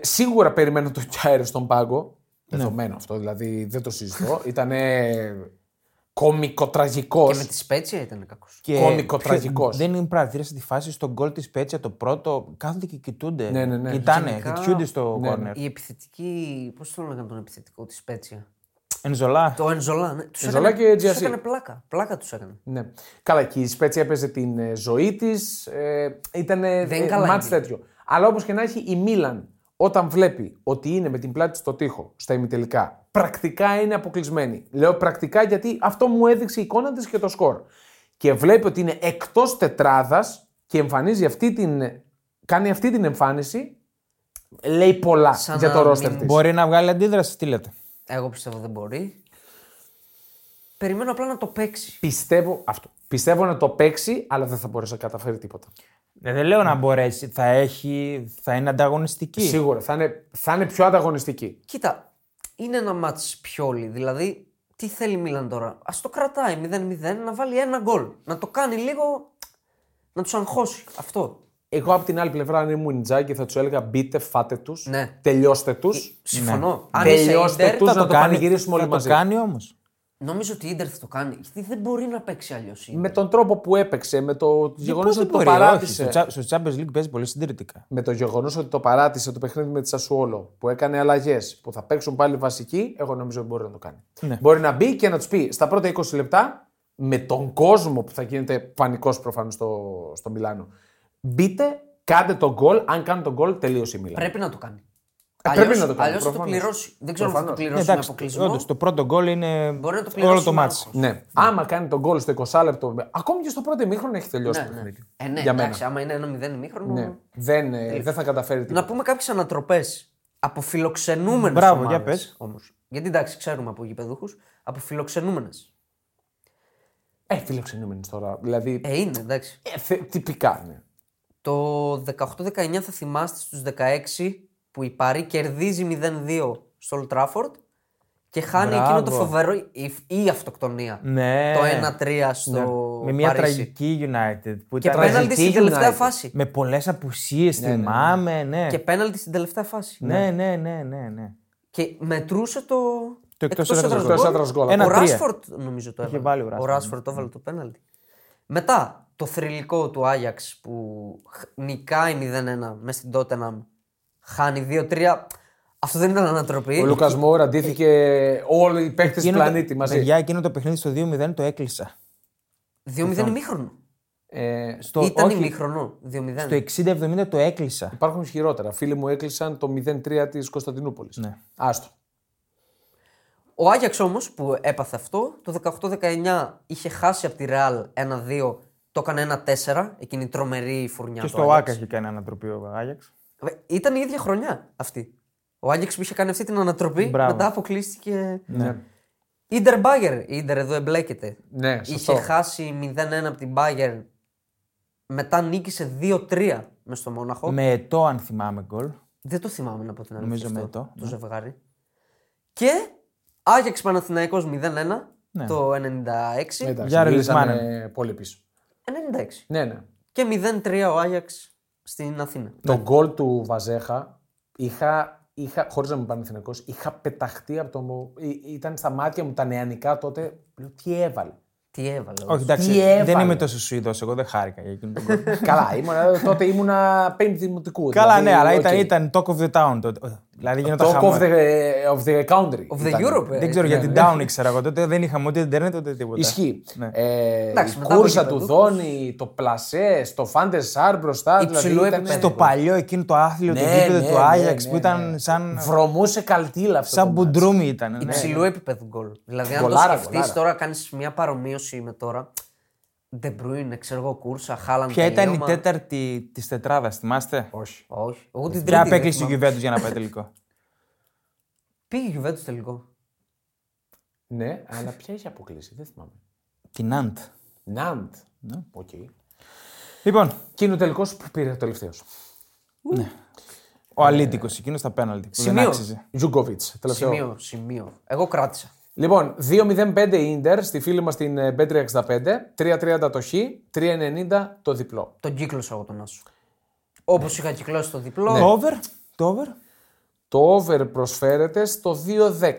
Σίγουρα περιμένω το Κιάερ στον πάγκο. Δεδομένο αυτό, δηλαδή δεν το συζητώ. Ήτανε κωμικοτραγικός. Και με τη Σπέτσια ήταν κακός. Κωμικοτραγικός. Δεν είναι πράγμα. Στη φάση στον γκολ της Σπέτσια το πρώτο, κάθονται και κοιτούνται. Ναι. Κοιτάνε, κοιτούνται στο κόρνερ. Η επιθετική. Πώς το λέγανε τον επιθετικό της Σπέτσια? Ενζολά. Το Ενζολά, ναι. Ενζολά και Τζιασί. Τους έκανε πλάκα. Πλάκα τους έκανε. Ναι. Καλά, και η Σπέτσια έπαιζε την ζωή της. Ήταν μάτς τέτοιο. Αλλά όπως και να έχει, η Μίλαν όταν βλέπει ότι είναι με την πλάτη στο τοίχο στα ημιτελικά. Πρακτικά είναι αποκλεισμένη. Λέω πρακτικά γιατί αυτό μου έδειξε η εικόνα της και το σκορ. Και βλέπει ότι είναι εκτός τετράδας και εμφανίζει κάνει αυτή την εμφάνιση. Λέει πολλά σαν για το ρόστερ της. Μπορεί να βγάλει αντίδραση, τι λέτε? Εγώ πιστεύω δεν μπορεί. Περιμένω απλά να το παίξει. Πιστεύω να το παίξει, αλλά δεν θα μπορέσει να καταφέρει τίποτα. Δεν λέω να μπορέσει. Θα είναι ανταγωνιστική. Σίγουρα. Θα είναι πιο ανταγωνιστική. Κοίτα. Είναι ένα μάτς πιόλι, δηλαδή τι θέλει η Μίλαν τώρα? Ας το κρατάει 0-0, να βάλει ένα γκολ, να το κάνει λίγο, να τους αγχώσει αυτό. Εγώ από την άλλη πλευρά αν ήμουν Ιντζάκη θα τους έλεγα μπείτε, φάτε τους, τελειώστε τους. Συμφωνώ. Αν είσαι Ιντερ θα το πανηγυρίσουμε όλοι μαζί. Θα το κάνει όμως. Νομίζω ότι η Ίντερ θα το κάνει. Γιατί δεν μπορεί να παίξει αλλιώς. Με τον τρόπο που έπαιξε, με το γεγονός ότι το παράτησε. Στο Champions League παίζει πολύ συντηρητικά. Με το γεγονός ότι το παράτησε το παιχνίδι με τη Σασουόλο, που έκανε αλλαγές, που θα παίξουν πάλι βασικοί, εγώ νομίζω ότι μπορεί να το κάνει. Ναι. Μπορεί να μπει και να τους πει στα πρώτα 20 λεπτά, με τον κόσμο που θα γίνεται πανικός προφανώς στο Μιλάνο. Μπείτε, κάντε τον γκολ. Αν κάνει τον γκολ, τελείωσε η Μιλάνο. Πρέπει να το κάνει. Αλλιώς θα το πληρώσει. Δεν ξέρω αν θα το πληρώσει τον αποκλεισμό. Όντως, το πρώτο γκολ είναι όλο το μάτς. Ναι. Άμα κάνει τον γκολ στο 20 λεπτό, ακόμη και στο πρώτο ημίχρονο έχει τελειώσει το παιχνίδι. Ναι, εντάξει, άμα είναι 1-0 ημίχρονο. Ναι. Δεν θα καταφέρει τίποτα. Να πούμε κάποιες ανατροπές από φιλοξενούμενες. Μπράβο, για πες. Γιατί εντάξει, ξέρουμε από γηπεδούχους, από φιλοξενούμενες. Φιλοξενούμενες τώρα. Δηλαδή. Είναι, εντάξει. Τυπικά είναι. Το 18-19 θα θυμάστε στους 16. Που η Παρί κερδίζει 0-2 στο Old Trafford και χάνει εκείνο το φοβερό. Η αυτοκτονία. Ναι. Το 1-3 στο. Ναι. Με μια Παρίσι. Τραγική United. Που και πέναλτι στην τελευταία φάση. Με πολλές απουσίες, θυμάμαι. Ναι. Και πέναλτι στην τελευταία φάση. Ναι. Και μετρούσε το εκτός έδρας γκολ. Ο Ράσφορντ νομίζω το έβαλε. Ο Ράσφορντ το έβαλε το πέναλτι. Μετά το θρυλικό του Άγιαξ που νικάει 0-1 μες στην Τότεναμ. Χάνει 2-3. Αυτό δεν ήταν ανατροπή. Ο Λούκας Μόουρα αντίθηκε όλοι οι παίκτες του πλανήτη μαζί. Παιδιά, εκείνο το παιχνίδι στο 2-0 το έκλεισα. 2-0 ημίχρονο. Ήταν ημίχρονο. 2-0. Στο 60-70 το έκλεισα. Υπάρχουν χειρότερα. Φίλοι μου έκλεισαν το 0-3 της Κωνσταντινούπολης. Ναι. Άστο. Ο Άγιαξ όμως που έπαθε αυτό, το 18-19 είχε χάσει από τη Ρεάλ 1-2, το έκανε 1-4. Εκείνη η τρομερή φουρνιά. Και στο Άκα είχε κάνει ανατροπή ο Άγιαξ. Ήταν η ίδια χρονιά αυτή. Ο Άγιαξ που είχε κάνει αυτή την ανατροπή, μπράβο. Μετά αποκλείστηκε. Ναι. Ίντερ Μπάγερ. Η Ίντερ εδώ εμπλέκεται. Ναι, είχε χάσει 0-1 από την Μπάγερ. Μετά νίκησε 2-3 μες στο Μόναχο. Με ετώ, αν θυμάμαι γκολ. Δεν το θυμάμαι να πω την αλήθεια. Νομίζω με ετώ. Το ζευγάρι. Και Άγιαξ Παναθηναϊκός 0-1 το 96. Για ρελισμάνε πολύ πίσω. 96. Ναι. Και 0-3 ο Άγιαξ. Στην Αθήνα. Το γκολ του Βαζέχα είχα χωρίς να είμαι πανεθνικός, είχα πεταχτεί από το. Ήταν στα μάτια μου τα νεανικά τότε. Λέω, τι έβαλε. Όχι, εντάξει, δεν είμαι τόσο Σουηδός. Εγώ δεν χάρηκα για εκείνο τον γκολ. Καλά, τότε ήμουνα πέμπτη δημοτικού. Καλά, ναι, αλλά ήταν talk of the town τότε. Δηλαδή γινόταν talk of the country. Of the Europe. Δεν ξέρω για την town ήξερα εγώ τότε. Δεν είχαμε ούτε Ιντερνετ ούτε τίποτα. Ισχύει. Η κούρσα του Δόνι, το πλασέ, το Φάντερ Σάρ μπροστά. Στο παλιό εκείνο το άθλιο, το γήπεδο του Άγιαξ που ήταν σαν. Βρωμούσε καλτήλα. Σαν μπουντρούμι ήταν. Υψηλού επίπεδου γκολ. Δηλαδή αν το σκεφτεί τώρα, κάνει μια παρομοίωση με τώρα. De Bruyne, ξέρω εγώ, Κούρσα, Χάλαντ. Ποια ήταν η τέταρτη της τετράδας, θυμάστε? Όχι. Εγώ την τρίτη. Ποια απέκλεισε η Γιουβέντους για να πάει τελικό? Πήγε η Γιουβέντους τελικό. Ναι, αλλά ποια είχε αποκλείσει, δεν θυμάμαι. Την Ναντ. Ναι, οκ. Λοιπόν, εκείνο τελικός που πήρε τελευταίος. Ναι. Ο αλήτικος, εκείνος στα πέναλτι. Σημείο. Γιουγκόβιτς, τελευταίο. Σημείο. Εγώ κράτησα. Λοιπόν, 2-0-5 η Inter στη φίλη μας την Bet365, 3-30 το χ, 3-90 το διπλό. Τον κύκλωσα εγώ τον Άσο. Όπως είχα κυκλώσει το διπλό. Ναι. Το over. Το over προσφέρεται στο 2-10.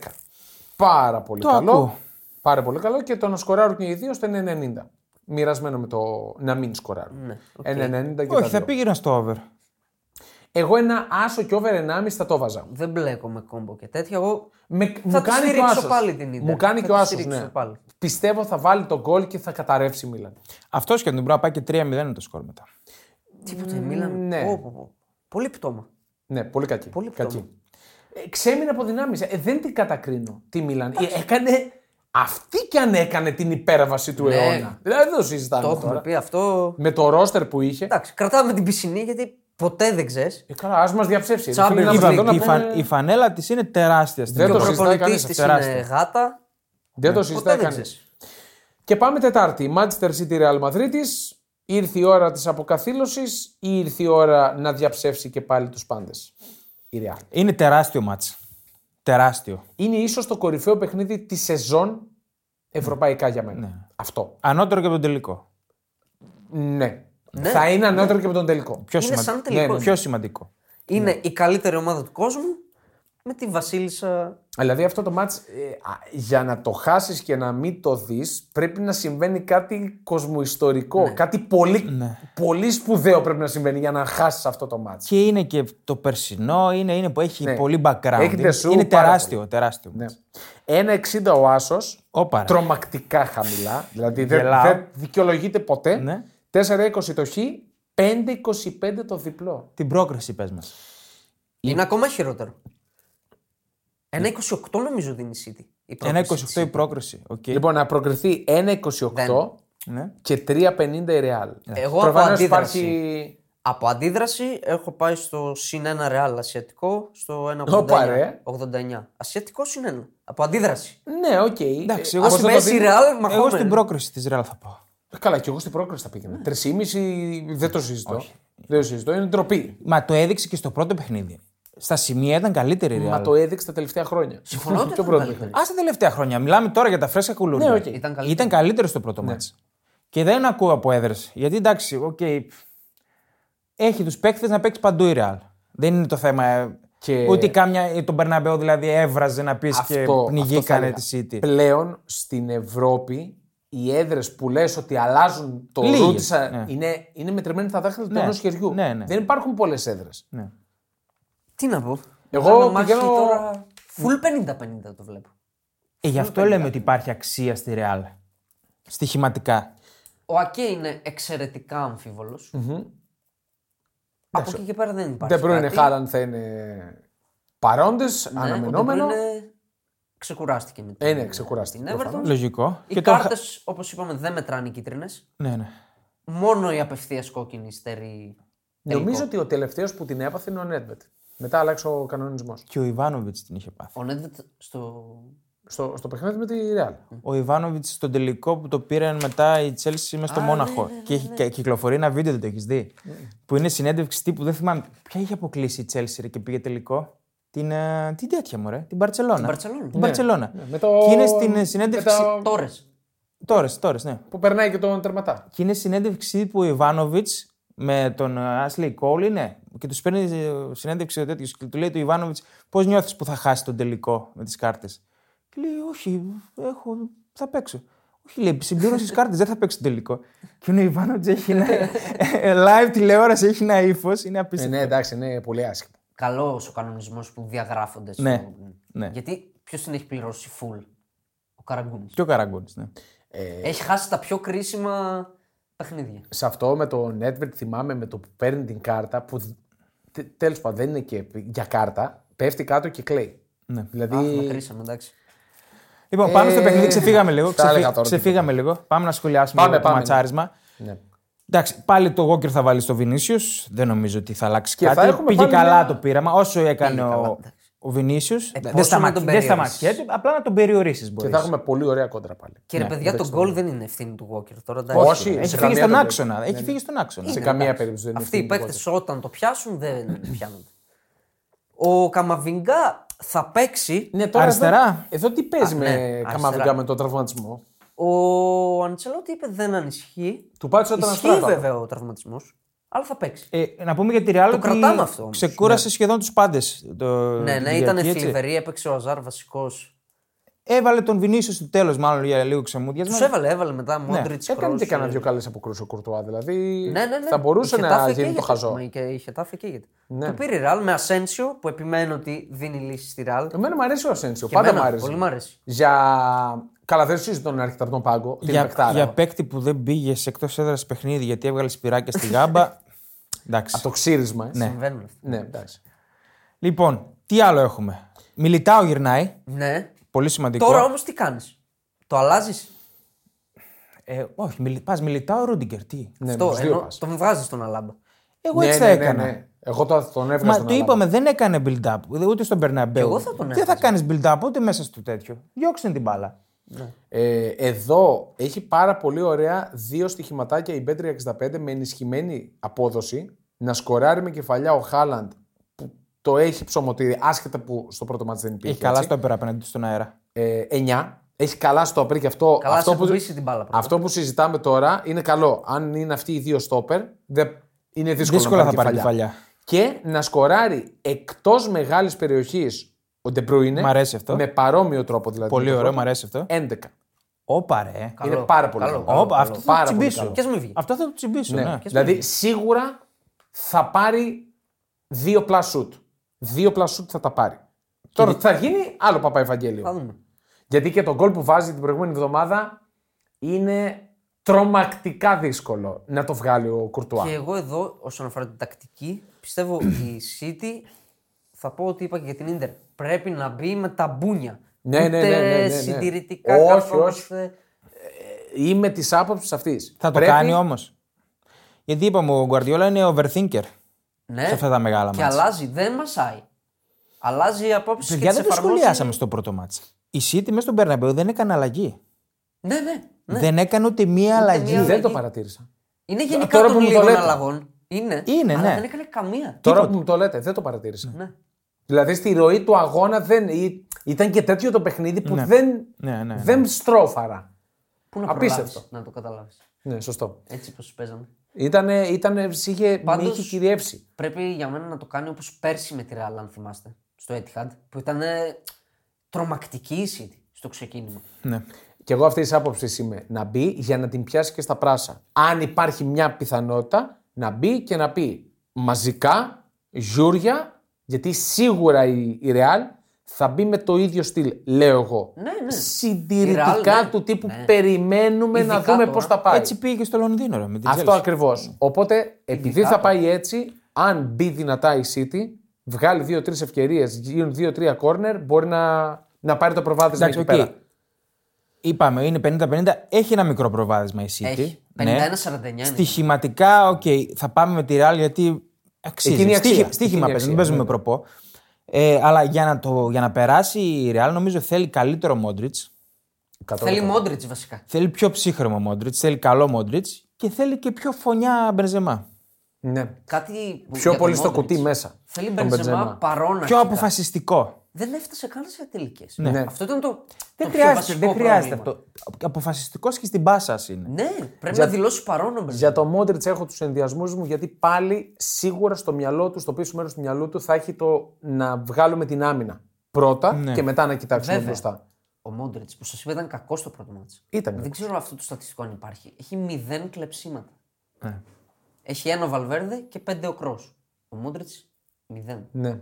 Πάρα πολύ καλό. Ακούω. Πάρα πολύ καλό και το να σκοράρουν και οι δύο στο 1-90. Μοιρασμένο με το να μην σκοράρουν. Ναι, okay. 1-90 και όχι, θα πήγαινα στο over. Εγώ ένα άσο και over 1,5 θα το βάζα. Δεν μπλέκω με κόμπο και τέτοια. Εγώ θα το στηρίξω πάλι την ίδια. Μου κάνει και ο άσος, ναι. Πιστεύω θα βάλει τον γκολ και θα καταρρεύσει η Μίλαν. Αυτός και τον μπορεί να πάει και 3-0 είναι το σκορ μετά. Τίποτα η Μίλαν. Ναι. Πολύ πτώμα. Ναι, πολύ κακή. Ξέμεινε από δυνάμεις. Δεν την κατακρίνω τη Μίλαν. Έκανε. Αυτή κι αν έκανε την υπέρβαση του αιώνα. Δηλαδή δεν το συζητάμε. Το έχουμε πει αυτό. Με το ρόστερ που είχε. Εντάξει, κρατάμε την πισινή γιατί. Ποτέ δεν ξέρεις. Καλά, ας μας διαψεύσει. Η φανέλα της είναι τεράστια. Δεν το συζητάει κανείς. Είναι γάτα. Δεν το συζητάει κανείς. Και πάμε Τετάρτη. Manchester City Real Madrid. Ήρθε η ώρα της αποκαθήλωσης ή ήρθε η ώρα να διαψεύσει και πάλι τους πάντες? Η Real. Είναι τεράστιο μάτς. Τεράστιο. Είναι ίσως το κορυφαίο παιχνίδι τη σεζόν ευρωπαϊκά για μένα. Ναι. Αυτό. Ανώτερο και από τον τελικό. Ναι. Ναι, θα είναι ανώτερο και με τον τελικό. Πιο σημαντικό. Είναι η καλύτερη ομάδα του κόσμου με τη Βασίλισσα. Δηλαδή αυτό το μάτς για να το χάσεις και να μην το δεις πρέπει να συμβαίνει κάτι κοσμοϊστορικό, ναι. Κάτι πολύ, ναι. Πολύ σπουδαίο πρέπει να συμβαίνει για να χάσεις αυτό το μάτς. Και είναι και το περσινό, είναι που έχει ναι. Πολύ background, είναι τεράστιο ναι. Ένα 60 ο Άσος, τρομακτικά χαμηλά, δηλαδή δεν δικαιολογείται ποτέ, ναι. 4-20 το Χ, 5-25 το διπλό. Την πρόκριση πες μας. Είναι ακόμα χειρότερο. 1-28 νομίζω δίνει η City. 1-28 η πρόκριση. Okay. Λοιπόν, να προκριθεί 1-28 και 3-50 η Real. Εγώ από αντίδραση έχω πάει στο συν 1 Real ασιατικό, στο 1,89. Ασιατικό συν 1. Από αντίδραση. Ναι, οκ. Okay. Ας πέσει η Real, μαχόμενα. Εγώ στην πρόκριση της Real θα πάω. Καλά, και εγώ στην πρόκριση θα πήγαινα. 3,5 δεν το συζητώ. Όχι. Δεν το συζητώ, είναι ντροπή. Μα το έδειξε και στο πρώτο παιχνίδι. Στα σημεία ήταν καλύτερη η Real. Μα το έδειξε τα τελευταία χρόνια. Συμφωνώ ότι ήταν καλύτερη. Α, τα τελευταία χρόνια. Μιλάμε τώρα για τα φρέσκα κουλούρια. Ναι, okay. Ήταν καλύτερο στο πρώτο μάτς. Και δεν ακούω από έδρες. Γιατί εντάξει, okay, έχει τους παίκτες να παίξει παντού η Real. Δεν είναι το θέμα. Και... Ούτε κάμια. Τον Bernabéu δηλαδή έβραζε να πει και πνιγήκανε τη City. Πλέον στην Ευρώπη οι έδρες που λες ότι αλλάζουν το ρούτσα ναι. είναι μετρημένοι τα δάχτυλα του ενός χεριού. Ναι, ναι. Δεν υπάρχουν πολλές έδρες. Ναι. Τι να πω. Εγώ πηγαίνω τώρα. Φουλ 50-50 το βλέπω. Γι' αυτό 50-50. Λέμε ότι υπάρχει αξία στη Real. Στοιχηματικά. Ο Ακέ είναι εξαιρετικά αμφίβολος. Mm-hmm. Από εκεί και πέρα δεν υπάρχει. Δεν πρώην Χάλαντ θα είναι παρόντες, ναι, αναμενόμενο. Ξεκουράστηκε μετά. Ναι, ξεκουράστηκε. Λογικό. Οι κάρτες, όπως είπαμε, δεν μετράνε οι κίτρινες. Ναι, ναι. Μόνο η απευθείας κόκκινη στερεί. Νομίζω ότι ο τελευταίος που την έπαθε είναι ο Νέντβετ. Μετά άλλαξε ο κανονισμός. Και ο Ιβάνοβιτς την είχε πάθει. Ο Νέντβετ στο παιχνίδι με τη Real. Ο Ιβάνοβιτς στον τελικό που το πήραν μετά η Chelsea μες στο Μόναχο. Ναι, ναι, ναι, ναι. Και κυκλοφορεί ένα βίντεο, δεν το έχεις δει. Ναι. Που είναι συνέντευξη τύπου, δεν θυμάμαι. Ποια είχε αποκλείσει η Chelsea και πήγε τελικό. Την τέτοια μωρέ, την Μπαρτσελώνα. Την Μπαρτσελώνα. Ναι. Ναι. Και είναι στην συνέντευξη. Τόρες, ναι. Που περνάει και τον τερματά. Και είναι συνέντευξη που ο Ιβάνοβιτς με τον Ashley Cole, ναι. Και του παίρνει συνέντευξη ο τέτοιος και του λέει του Ιβάνοβιτς πώς νιώθεις που θα χάσει τον τελικό με τις κάρτες. Και λέει όχι, θα παίξω. Όχι, λέει συμπλήρωσες κάρτες, δεν θα παίξω τον τελικό. Και ο Ιβάνοβιτς έχει ένα live τηλεόραση, έχει ένα ύφος, είναι απίστευτο. Ναι, εντάξει, είναι πολύ άσχημο. Καλός ο κανονισμός που διαγράφονται. Ναι, ναι. Γιατί ποιος την έχει πληρώσει full? Ο Καραγκούνης. Και ο Καραγκούνης, ναι. Έχει χάσει τα πιο κρίσιμα παιχνίδια. Σε αυτό με το Network θυμάμαι με το που παίρνει την κάρτα που τέλος πάντων δεν είναι και για κάρτα, πέφτει κάτω και κλαίει. Ναι. Δηλαδή... Αχ, μακρύσαμε, εντάξει. Λοιπόν, πάμε στο παιχνίδι, ξεφύγαμε λίγο. Πάμε να σχολιάσουμε το ματσάρισμα. Ναι. Εντάξει, πάλι το Walker θα βάλει στο Vinícius. Δεν νομίζω ότι θα αλλάξει και κάτι. Θα πήγε καλά το πείραμα. Όσο έκανε ο Vinícius. Δεν σταματιέται. Απλά να τον περιορίσεις μπορείς. Και θα έχουμε πολύ ωραία κόντρα πάλι. Και ρε παιδιά, το γκολ δεν είναι ευθύνη του Walker. Τώρα, όχι, έχει φύγει στον άξονα. Ναι. Έχει φύγει στον άξονα. Σε καμία περίπτωση δεν είναι. Αυτοί οι παίκτες όταν το πιάσουν δεν πιάνονται. Ο Καμαβινγκά θα παίξει. Αριστερά. Εδώ τι παίζει με Καμαβινγκά με τον τραυματισμό? Ο Αντσελότη είπε δεν ανησυχεί. Του πάτησε όταν ασχολείται. Ισχύει βέβαια ο τραυματισμός, αλλά θα παίξει. Να πούμε για τη Real ότι ξεκούρασε σχεδόν τους πάντες. Ναι, ήταν θλιβερή. Έπαιξε ο Αζάρ βασικός. Έβαλε τον Vinícius στο τέλος, μάλλον για λίγο ξεμούδιασμα. Τους έβαλε μετά Modrić. Έκανε και κάνα δύο καλές αποκρούσεις ο Courtois. Δηλαδή ναι. Θα μπορούσε να γίνει το χαζό. Είχε τάφη και γιατί. Του πήρε η Real με Ασένσιο που επιμένω ότι δίνει λύση στη Real. Εμένα μου αρέσει ο Ασένσιο. Πάντα μου αρέσει. Καλά, δεν συζητώ να έρχεται από τον πάγκο. Για παίκτη που δεν πήγε σε εκτός έδρας παιχνίδι γιατί έβγαλε σπυράκια στη γάμπα. Εντάξει. Από το ξύρισμα. Ναι, εντάξει. Λοιπόν, τι άλλο έχουμε. Μιλιτάο γυρνάει. Ναι. Πολύ σημαντικό. Τώρα όμως τι κάνεις? Το αλλάζεις? Όχι, πας Μιλιτάο Ρούντιγκερ. Τι. Ναι, τον βγάζεις τον Αλάμπα. Εγώ έτσι θα έκανα. Ναι. Εγώ τον έβγαζα. Μα το είπαμε, δεν έκανε build-up ούτε στον Bernabéu. Δεν θα κάνεις build-up ούτε μέσα στο τέτοιο. Διώξε την μπάλα. Ναι. Εδώ έχει πάρα πολύ ωραία δύο στοιχηματάκια η Bet365 με ενισχυμένη απόδοση. Να σκοράρει με κεφαλιά ο Χάλαντ που το έχει ψωμοτήρι, άσχετα που στο πρώτο μάτς δεν υπήρχε. Έχει καλά στο όπερα απέναντι στον αέρα. 9. Έχει καλά στο όπερα και αυτό. Καλά αυτό που συζητάμε τώρα είναι καλό. Αν είναι αυτοί οι δύο στόπερ, είναι δύσκολο να πάρει κεφαλιά. Και να σκοράρει εκτός μεγάλης περιοχής ο De Bruyne. Μ' αρέσει αυτό. Με παρόμοιο τρόπο δηλαδή. Πολύ ωραίο, μ' αρέσει αυτό. 11. Όπα ρε. Είναι πάρα πολύ καλό. Αυτό θα τσιμπήσω. Αυτό θα το τσιμπήσω. Ναι. Δηλαδή σίγουρα θα πάρει 2 πλασούτ. 2 πλασούτ θα τα πάρει. Τώρα θα γίνει άλλο Παπαευαγγέλιο. Γιατί και το γκολ που βάζει την προηγούμενη εβδομάδα είναι τρομακτικά δύσκολο να το βγάλει ο Κουρτουά. Και εγώ εδώ, όσον αφορά την τακτική, πιστεύω η City, θα πω ότι είπα και για την Inter, πρέπει να μπει με τα μπούνια. Ναι. Συντηρητικά καθόμαστε. Όχι. Είμαι της άποψης αυτής. Θα το κάνει όμως. Γιατί είπαμε, ο Guardiola είναι overthinker. Ναι. Σε αυτά τα μεγάλα μάτσα. Και αλλάζει, δεν μασάει. Αλλάζει η απόψη. Γιατί δεν το σχολιάσαμε στο πρώτο μάτσα. Η City μέσα στον Bernabéu δεν έκανε αλλαγή. Ναι. Δεν έκανε ούτε μία αλλαγή. Δεν το παρατήρησα. Είναι γενικά τώρα των λίγων αλλαγών. Είναι, αλλά ναι. Δεν έκανε καμία. Τώρα που μου το λέτε, δεν το παρατήρησα. Ναι. Δηλαδή στη ροή του αγώνα δεν... ήταν και τέτοιο το παιχνίδι που δεν στρώφαρα. Πού να προλάβεις να το καταλάβεις. Ναι, σωστό. Έτσι πως παίζαμε. Είχε κυριεύσει. Πρέπει για μένα να το κάνει όπως πέρσι με τη Real, αν θυμάστε, στο Etihad, που ήταν τρομακτική η City στο ξεκίνημα. Ναι. Και εγώ αυτή τη άποψη είμαι. Να μπει για να την πιάσει και στα πράσα. Αν υπάρχει μια πιθανότητα να μπει και να πει μαζικά, γιούρια, γιατί σίγουρα η Ρεάλ θα μπει με το ίδιο στυλ, λέω εγώ. Ναι. Συντηρητικά Real, του τύπου περιμένουμε ειδικά να δούμε πώς θα πάει. Έτσι πήγε και στο Λονδίνο. Ρε, με την αυτό ακριβώς. Οπότε επειδή ειδικά θα πάει έτσι, αν μπει δυνατά η City, βγάλει 2-3 ευκαιρίες, γίνουν 2-3 corner, μπορεί να πάρει το προβάδισμα εκεί πέρα. Είπαμε, είναι 50-50. Έχει ένα μικρό προβάδισμα η City. Έχει. 51-49. Ναι. Στοιχηματικά, θα πάμε με τη Real γιατί αξίζει. Στοίχημα παίζουμε, δεν παίζουμε προπό. Αλλά για να περάσει η Real, νομίζω θέλει καλύτερο Modrić. Θέλει Modrić βασικά. Θέλει πιο ψύχρωμο Modrić, θέλει καλό Modrić και θέλει και πιο φωνιά Benzema. Ναι. Κάτι πιο πολύ στο κουτί μέσα. Θέλει Benzema παρόνα. Πιο αποφασιστικό. Δεν έφτασε καν σε τελικές. Ναι. Αυτό ήταν το. Δεν χρειάζεται αυτό. Αποφασιστικός και στην πάσα είναι. Ναι, πρέπει να δηλώσει παρόνομο. Για το Modrić έχω τους ενδιασμούς μου, γιατί πάλι σίγουρα στο μυαλό του, στο πίσω μέρος του μυαλού του, θα έχει το να βγάλουμε την άμυνα πρώτα και μετά να κοιτάξουμε μπροστά. Ο Modrić, που σας είπα, ήταν κακός στο πρώτο μάτς. Δεν ξέρω αυτό το στατιστικό αν υπάρχει. Έχει 0 κλεψίματα. Έχει 1 ο Βαλβέρντε και 5 ο Κρός. Ο Modrić 0. Ναι.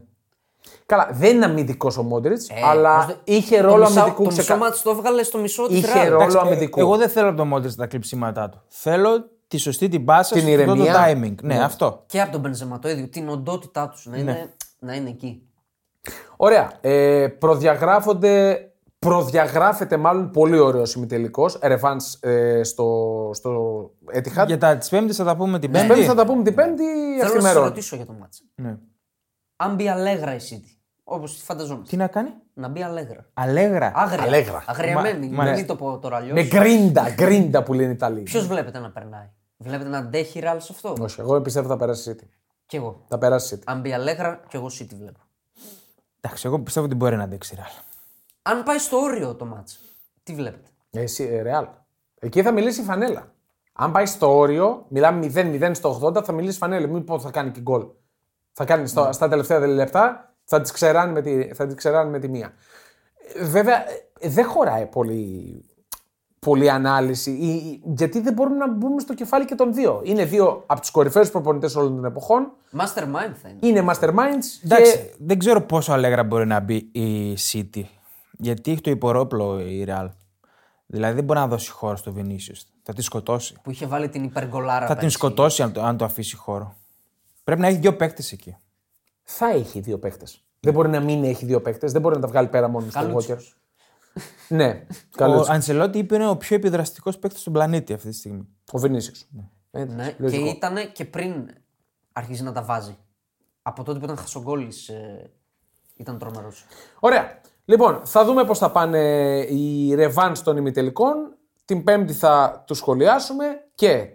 Καλά, δεν είναι αμυντικός ο Modrić, αλλά είχε ρόλο αμυντικού. Το μισό το έβγαλε στο μισό του. Είχε ρόλο αμυντικού. Εγώ δεν θέλω από τον Modrić τα κλειψίματά του. Θέλω τη σωστή την πάσα, την ηρεμία, το timing. Ναι, αυτό. Και από τον Benzema το ίδιο. Την οντότητά του να είναι εκεί. Ωραία. Προδιαγράφεται μάλλον πολύ ωραίος ημιτελικός. Ρεβάνς στο Etihad. Για τις Πέμπτες θα τα πούμε την Πέμπτη. Θέλω να σας ρωτήσω για το μάτς. Αν μπει αλέγρα η City, όπως φανταζόμαστε. Τι να κάνει? Να μπει αλέγρα. Αλέγρα. Αγριαμένη. Μην το πω τώρα αλλιώς. Με γκρίντα που λένε οι Ιταλοί. Ποιος βλέπετε να περνάει? Βλέπετε να αντέχει η Real σε αυτό? Όχι, εγώ πιστεύω θα περάσει η City. Κι εγώ. Θα περάσει η City. Αν μπει αλέγρα, κι εγώ City βλέπω. Εντάξει, εγώ πιστεύω ότι μπορεί να αντέξει η Real. Αν πάει στο όριο το μάτς, τι βλέπετε? Εσύ, Real. Εκεί θα μιλήσει η φανέλα. Αν πάει στο όριο, μιλάμε 0-0 στο 80, θα μιλήσει η φανέλα. Μην πω θα κάνει και γκολ. Θα κάνει στα τελευταία λεπτά, θα τις ξεράνει με τη μία. Βέβαια, δεν χωράει πολύ ανάλυση, γιατί δεν μπορούμε να μπούμε στο κεφάλι και των δύο. Είναι δύο από τους κορυφαίους προπονητές όλων των εποχών. Mastermind θα είναι. Είναι masterminds. Εντάξει, και... δεν ξέρω πόσο αλέγρα μπορεί να μπει η City, γιατί έχει το υπορρόπλο η Real. Δηλαδή δεν μπορεί να δώσει χώρο στο Vinícius. Θα τη σκοτώσει. Που είχε βάλει την υπεργολάρα. Θα την σκοτώσει αν το αφήσει χώρο. Πρέπει να έχει 2 παίκτες εκεί. Θα έχει 2 παίκτες. Δεν μπορεί να μην έχει 2 παίκτες, δεν μπορεί να τα βγάλει πέρα μόνο στον Walker. Ναι, καλώς. Ο Αντσελότη είπε είναι ο πιο επιδραστικός παίκτης στον πλανήτη αυτή τη στιγμή. Ο Vinícius. Ναι, και ήταν και πριν αρχίσει να τα βάζει. Από τότε που ήταν χασογκόλης ήταν τρομερός. Ωραία. Λοιπόν, θα δούμε πώς θα πάνε οι ρεβάνς των ημιτελικών. Την Πέμπτη θα τους σχολιάσουμε και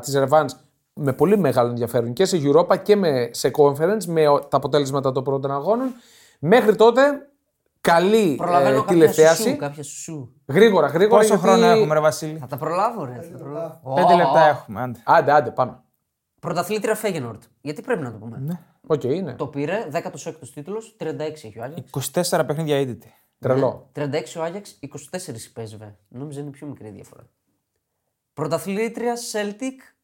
τις ρεβάνς. Με πολύ μεγάλο ενδιαφέρον και σε Europa και σε Conference με τα αποτέλεσματα των πρώτων αγώνων. Μέχρι τότε, καλή τηλεθέαση. Γρήγορα. Πόσο χρόνο έχουμε, ρε Βασίλη? Θα τα προλάβω, ρε. 5 λεπτά έχουμε. Άντε, πάμε. Πρωταθλήτρια Φέγενορντ. Γιατί πρέπει να το πούμε. Ναι. Okay, ναι. Το πήρε, 16ο τίτλο, 36 έχει ο Άγιαξ. 24 παιχνίδια ήττητη. Τρελό. Ναι. 36 ο Άγιαξ, 24 η ΠΕΣΒΕ. Νόμιζα είναι πιο μικρή διαφορά. Πρωταθλήτρια Celtic.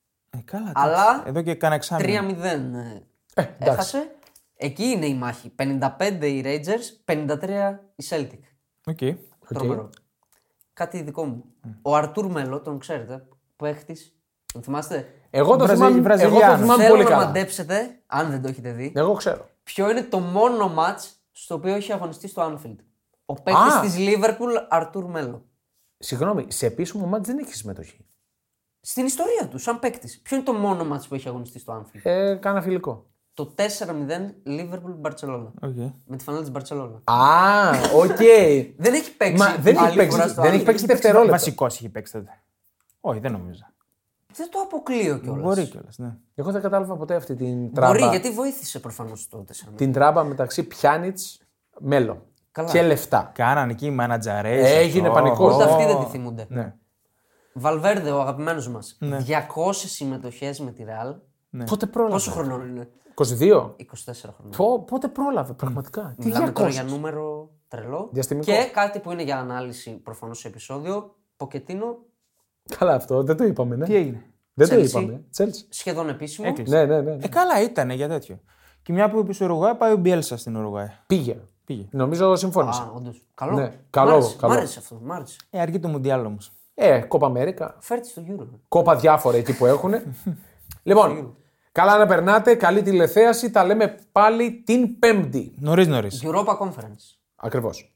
Καλά, αλλά εδώ και κάνα 3-0 έχασε. Εκεί είναι η μάχη. 55 οι Rangers, 53 οι Celtic. Okay. Τρομερό. Okay. Κάτι δικό μου. Mm. Ο Αρτούρ Μέλο, τον ξέρετε, παίχτης. Τον θυμάστε. Εγώ τον θυμάμαι. Θέλω να μαντέψετε, αν δεν το έχετε δει. Εγώ ξέρω. Ποιο είναι το μόνο μάτς στο οποίο έχει αγωνιστεί στο Anfield. Ο παίκτης της Liverpool, Αρτούρ Μέλο. Συγγνώμη, σε επίσημο μάτς δεν έχει συμμετοχή. Στην ιστορία του, σαν παίκτης. Ποιο είναι το μόνο μάτς που έχει αγωνιστεί στο Anfield. Κάνα φιλικό. Το 4-0 Liverpool-Barcelona. Okay. Με τη φανέλα της Barcelona. Α, οκ. Δεν έχει παίξει. Δεν έχει παίξει δευτερόλεπτα. Βασικός έχει παίξει τότε. Όχι, δεν νομίζω. Δεν το αποκλείω κιόλας. Μπορεί κιόλας, ναι. Εγώ δεν κατάλαβα ποτέ αυτή την τράμπα. Μπορεί, γιατί βοήθησε προφανώς το 4-0. Την τράμπα μεταξύ Πιάνιτς, Μέλο. Καλά. Και λεφτά. Κάνανε εκεί οι μάνατζαρές. Έγινε πανικός. Ούτε αυτοί δεν τη θυμούνται. Ναι. Βαλβέρντε, ο αγαπημένος μας. Ναι. 200 συμμετοχές με τη Ρεάλ. Ναι. Πότε πρόλαβε. Πόσο χρονών είναι. 22. 24 χρόνια. Πότε πρόλαβε, πραγματικά. Τι μιλάμε τώρα για νούμερο τρελό. Και κάτι που είναι για ανάλυση προφανώς σε επεισόδιο. Ποκετίνο. Καλά, αυτό δεν το είπαμε, ναι. Τι έγινε. Δεν Chelsea. Το είπαμε. Chelsea. Σχεδόν επίσημο. Έκλεισε. Ναι. Καλά, ήταν για τέτοιο. Και μια που είπε στην Ουρουγουάη, πάει ο Μπιέλσα στην Ουρουγουάη. Πήγε. Νομίζω συμφώνησε. Όντως. Καλό. Ναι. Μ' άρεσε αυτό. Αρκεί το Μουντιάλ όμως. Κόπα Αμέρικα. Φέρτε στο Euro. Κόπα διάφορα εκεί που έχουν. Λοιπόν. Καλά να περνάτε, καλή τηλεθέαση, τα λέμε πάλι την Πέμπτη. Νωρίς. Europa Conference. Ακριβώς.